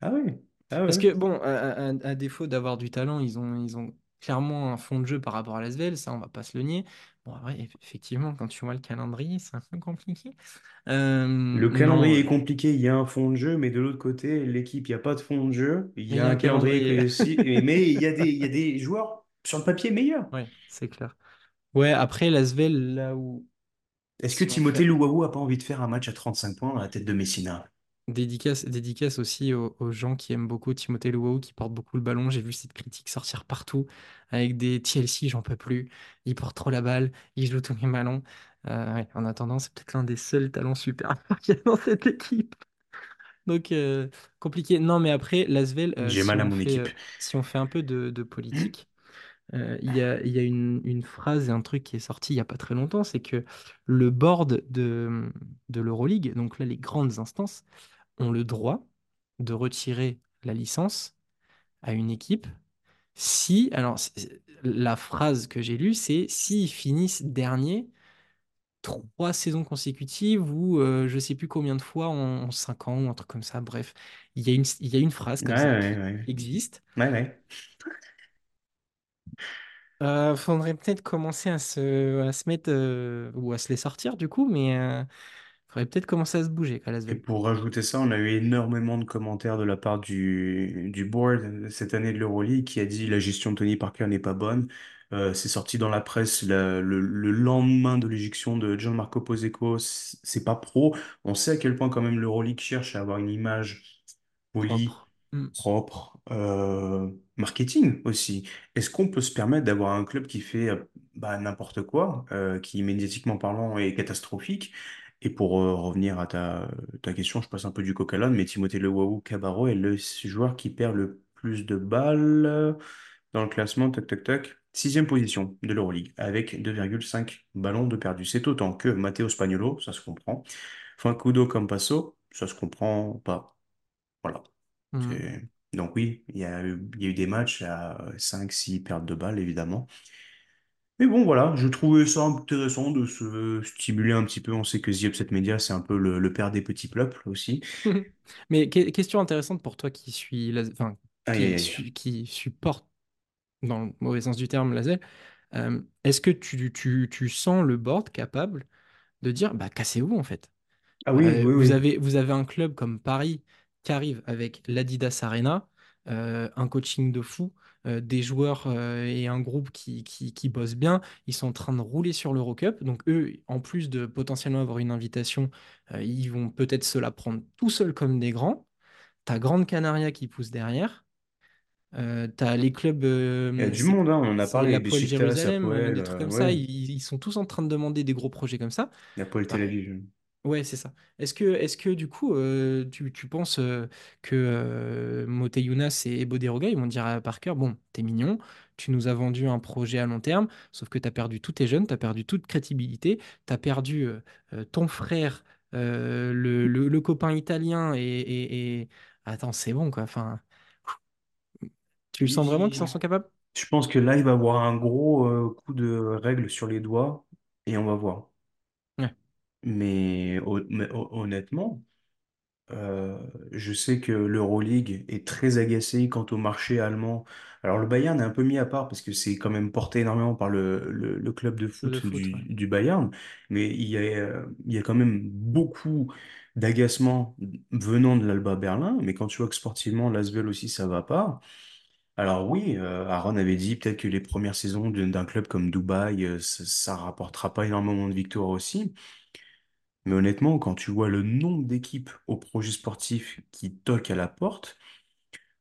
Ah oui, ah Parce oui. que, bon, à défaut d'avoir du talent, ils ont clairement un fond de jeu par rapport à l'Asvel, ça, on va pas se le nier. Bon, après, effectivement, quand tu vois le calendrier, c'est un peu compliqué. Le Non, calendrier est compliqué, il y a un fond de jeu, mais de l'autre côté, l'équipe, il n'y a pas de fond de jeu, il il y y a a un un calendrier calendrier. aussi, mais il y a des joueurs sur le papier meilleurs. Ouais, c'est clair. Ouais, après, l'Asvel, là où. Est-ce que Si on Timothée fait Luwawu a pas envie de faire un match à 35 points à la tête de Messina? dédicace aussi aux gens qui aiment beaucoup Timothée Luwawu, qui porte beaucoup le ballon. J'ai vu cette critique sortir partout avec des TLC, j'en peux plus. Il porte trop la balle, il joue tous les ballons. Ouais, en attendant, c'est peut-être l'un des seuls talents super qu'il y a dans cette équipe. Donc, compliqué. Non, mais après, l'Asvel, J'ai mal à mon équipe. Si on fait un peu de politique. Il y a une phrase et un truc qui est sorti il n'y a pas très longtemps, c'est que le board de l'Euroleague, donc là les grandes instances, ont le droit de retirer la licence à une équipe si, alors la phrase que j'ai lue, c'est s'ils finissent dernier 3 saisons consécutives ou je sais plus combien de fois en 5 ans ou un truc comme ça, bref, il y a une phrase Ouais, comme ça ouais, qui ouais. existe. Ouais. Faudrait peut-être commencer à se mettre ou à se les sortir du coup, mais faudrait peut-être commencer à se bouger à Et l'Asvel. pour rajouter ça, on a eu énormément de commentaires de la part du board cette année de l'Euroleague qui a dit la gestion de Tony Parker n'est pas bonne. C'est sorti dans la presse le lendemain de l'éjection de Gianmarco Poseco. C'est pas pro. On sait à quel point quand même l'Euroleague cherche à avoir une image polie, Propre. propre, marketing aussi. Est-ce qu'on peut se permettre d'avoir un club qui fait n'importe quoi, qui médiatiquement parlant est catastrophique? Et pour revenir à ta question, je passe un peu du coq à l'âne, mais Timothée Luwawu Cabarro est le joueur qui perd le plus de balles dans le classement, tac tac tac, 6e position de l'Euroleague, avec 2,5 ballons de perdu. C'est autant que Matteo Spagnolo, ça se comprend. Kudo Campasso, ça se comprend pas. Voilà. Hmm. Donc oui, il y a eu des matchs à 5-6 pertes de balles, évidemment. Mais bon, voilà, je trouvais ça intéressant de se stimuler un petit peu. On sait que The Upset Media, c'est un peu le père des petits peuples aussi. Mais question intéressante pour toi qui suis, enfin, Aïe, aïe, aïe. Qui supporte dans le mauvais sens du terme l'Asvel, est-ce que tu sens le board capable de dire bah cassez-vous en fait. Ah oui, oui, Vous oui. avez, vous avez un club comme Paris qui arrive avec l'Adidas Arena, un coaching de fou, des joueurs et un groupe qui bosse bien. Ils sont en train de rouler sur l'Eurocup. Donc eux, en plus de potentiellement avoir une invitation, ils vont peut-être se la prendre tout seuls comme des grands. T'as Grande Canaria qui pousse derrière. T'as les clubs, Il y a du monde, hein, on en a c'est parlé, l'Apoel Beşiktaş, Jérusalem, Apoel, des trucs comme ça. ouais, Ils sont tous en train de demander des gros projets comme ça. Apoel Tel Enfin, Aviv. ouais, c'est ça. Est-ce que du coup, tu penses que Moté Younas et Bodiroga, ils vont dire à Parker, bon, t'es mignon, tu nous as vendu un projet à long terme, sauf que t'as perdu tous tes jeunes, t'as perdu toute crédibilité, t'as perdu ton frère, le copain italien et... Attends, c'est bon, quoi. Enfin, tu le sens vraiment qu'ils s'en sont capables? Je pense que là, il va avoir un gros coup de règle sur les doigts et on va voir. Ouais. Mais honnêtement, Euh, je sais que l'Euroleague est très agacée quant au marché allemand. Alors le Bayern est un peu mis à part parce que c'est quand même porté énormément par le club de Le foot foot, du, ouais. du Bayern, mais il y a quand même beaucoup d'agacement venant de l'Alba Berlin. Mais quand tu vois que sportivement, l'Asvel aussi, ça va pas. Alors oui, Aaron avait dit peut-être que les premières saisons d'un club comme Dubaï, ça rapportera pas énormément de victoires aussi. Mais honnêtement, quand tu vois le nombre d'équipes au projet sportif qui toquent à la porte,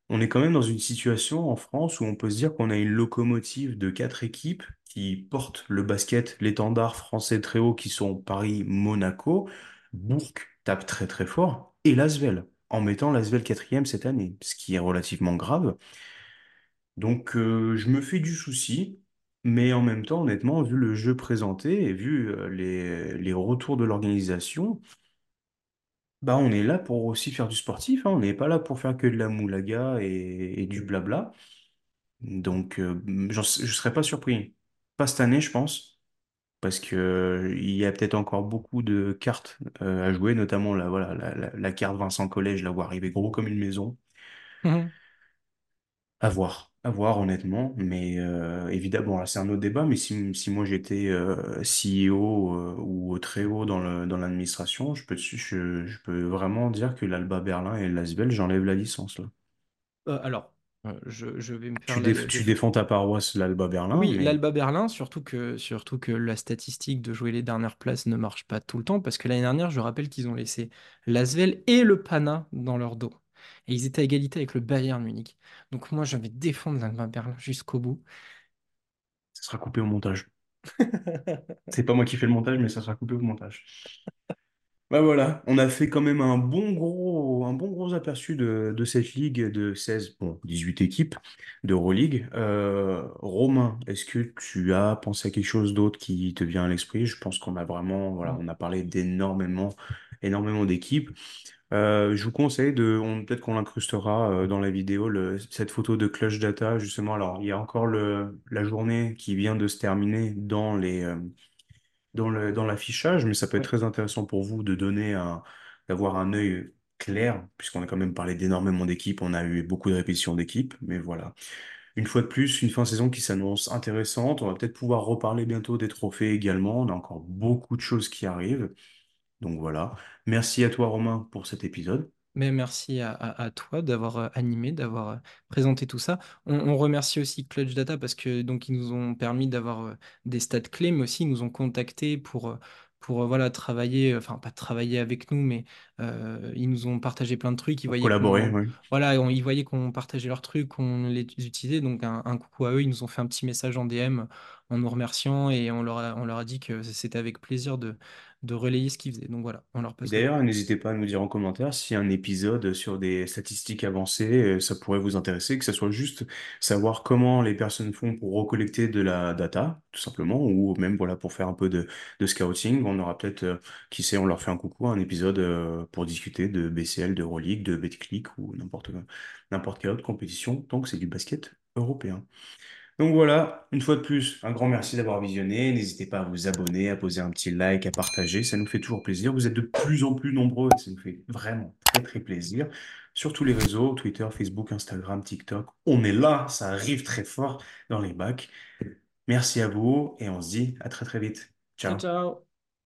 on est quand même dans une situation en France où on peut se dire qu'on a une locomotive de 4 équipes qui portent le basket, l'étendard français très haut qui sont Paris, Monaco, Bourg tape très très fort, et l'Asvel, en mettant l'Asvel 4e cette année, ce qui est relativement grave. Donc, je me fais du souci, mais en même temps, honnêtement, vu le jeu présenté et vu les retours de l'organisation, bah, on est là pour aussi faire du sportif, hein. On n'est pas là pour faire que de la moulaga et du blabla. Donc, je serais pas surpris. Pas cette année, je pense, parce que il y a peut-être encore beaucoup de cartes à jouer, notamment la carte Vincent Collet, je la vois arriver gros comme une maison. Mhm. À voir honnêtement, mais évidemment, bon, là c'est un autre débat, mais si moi j'étais CEO ou très haut dans l'administration, je peux vraiment dire que l'Alba Berlin et l'Asvel, j'enlève la licence là. Alors, je vais me faire Tu défends ta paroisse, l'Alba Berlin, oui, mais l'Alba Berlin, surtout que la statistique de jouer les dernières places ne marche pas tout le temps, parce que l'année dernière, je rappelle qu'ils ont laissé l'Asvel et le Pana dans leur dos. Et ils étaient à égalité avec le Bayern Munich. Donc moi, je vais défendre l'Alba Berlin jusqu'au bout. ça sera coupé au montage. C'est pas moi qui fais le montage, mais ça sera coupé au montage. Bah voilà, on a fait quand même un bon gros aperçu de cette ligue de 16, bon, 18 équipes d'Euroleague. Romain, est-ce que tu as pensé à quelque chose d'autre qui te vient à l'esprit? Je pense qu'on a vraiment, voilà, on a parlé énormément d'équipes. Je vous conseille peut-être qu'on l'incrustera dans la vidéo, cette photo de Clutch Data, justement. Alors, il y a encore la journée qui vient de se terminer dans l'affichage, mais ça peut être Ouais. très intéressant pour vous de d'avoir un œil clair, puisqu'on a quand même parlé d'énormément d'équipes, on a eu beaucoup de répétitions d'équipes, mais voilà. Une fois de plus, une fin de saison qui s'annonce intéressante. On va peut-être pouvoir reparler bientôt des trophées également. On a encore beaucoup de choses qui arrivent. Donc voilà. Merci à toi, Romain, pour cet épisode. Mais merci à toi d'avoir animé, d'avoir présenté tout ça. On remercie aussi Clutch Data parce que donc ils nous ont permis d'avoir des stats clés, mais aussi ils nous ont contactés pour voilà, travailler, enfin pas travailler avec nous, mais ils nous ont partagé plein de trucs. Ils Pour voyaient collaborer, qu'on, oui. voilà, on- ils voyaient qu'on partageait leurs trucs, qu'on les utilisait. Donc un coucou à eux, ils nous ont fait un petit message en DM en nous remerciant et on leur a dit que c'était avec plaisir de relayer ce qu'ils faisaient. Donc voilà, on leur Et passe le d'ailleurs, n'hésitez pas à nous dire en commentaire si un épisode sur des statistiques avancées, ça pourrait vous intéresser, que ce soit juste savoir comment les personnes font pour recollecter de la data, tout simplement, ou même voilà, pour faire un peu de scouting. On aura peut-être, qui sait, on leur fait un coucou, un épisode pour discuter de BCL, de Euroleague, de Betclic ou n'importe quelle autre compétition, tant que c'est du basket européen. Donc voilà, une fois de plus, un grand merci d'avoir visionné. N'hésitez pas à vous abonner, à poser un petit like, à partager. Ça nous fait toujours plaisir. Vous êtes de plus en plus nombreux et ça nous fait vraiment très très plaisir. Sur tous les réseaux, Twitter, Facebook, Instagram, TikTok. On est là, ça arrive très fort dans les bacs. Merci à vous et on se dit à très très vite. Ciao, Ciao. ciao.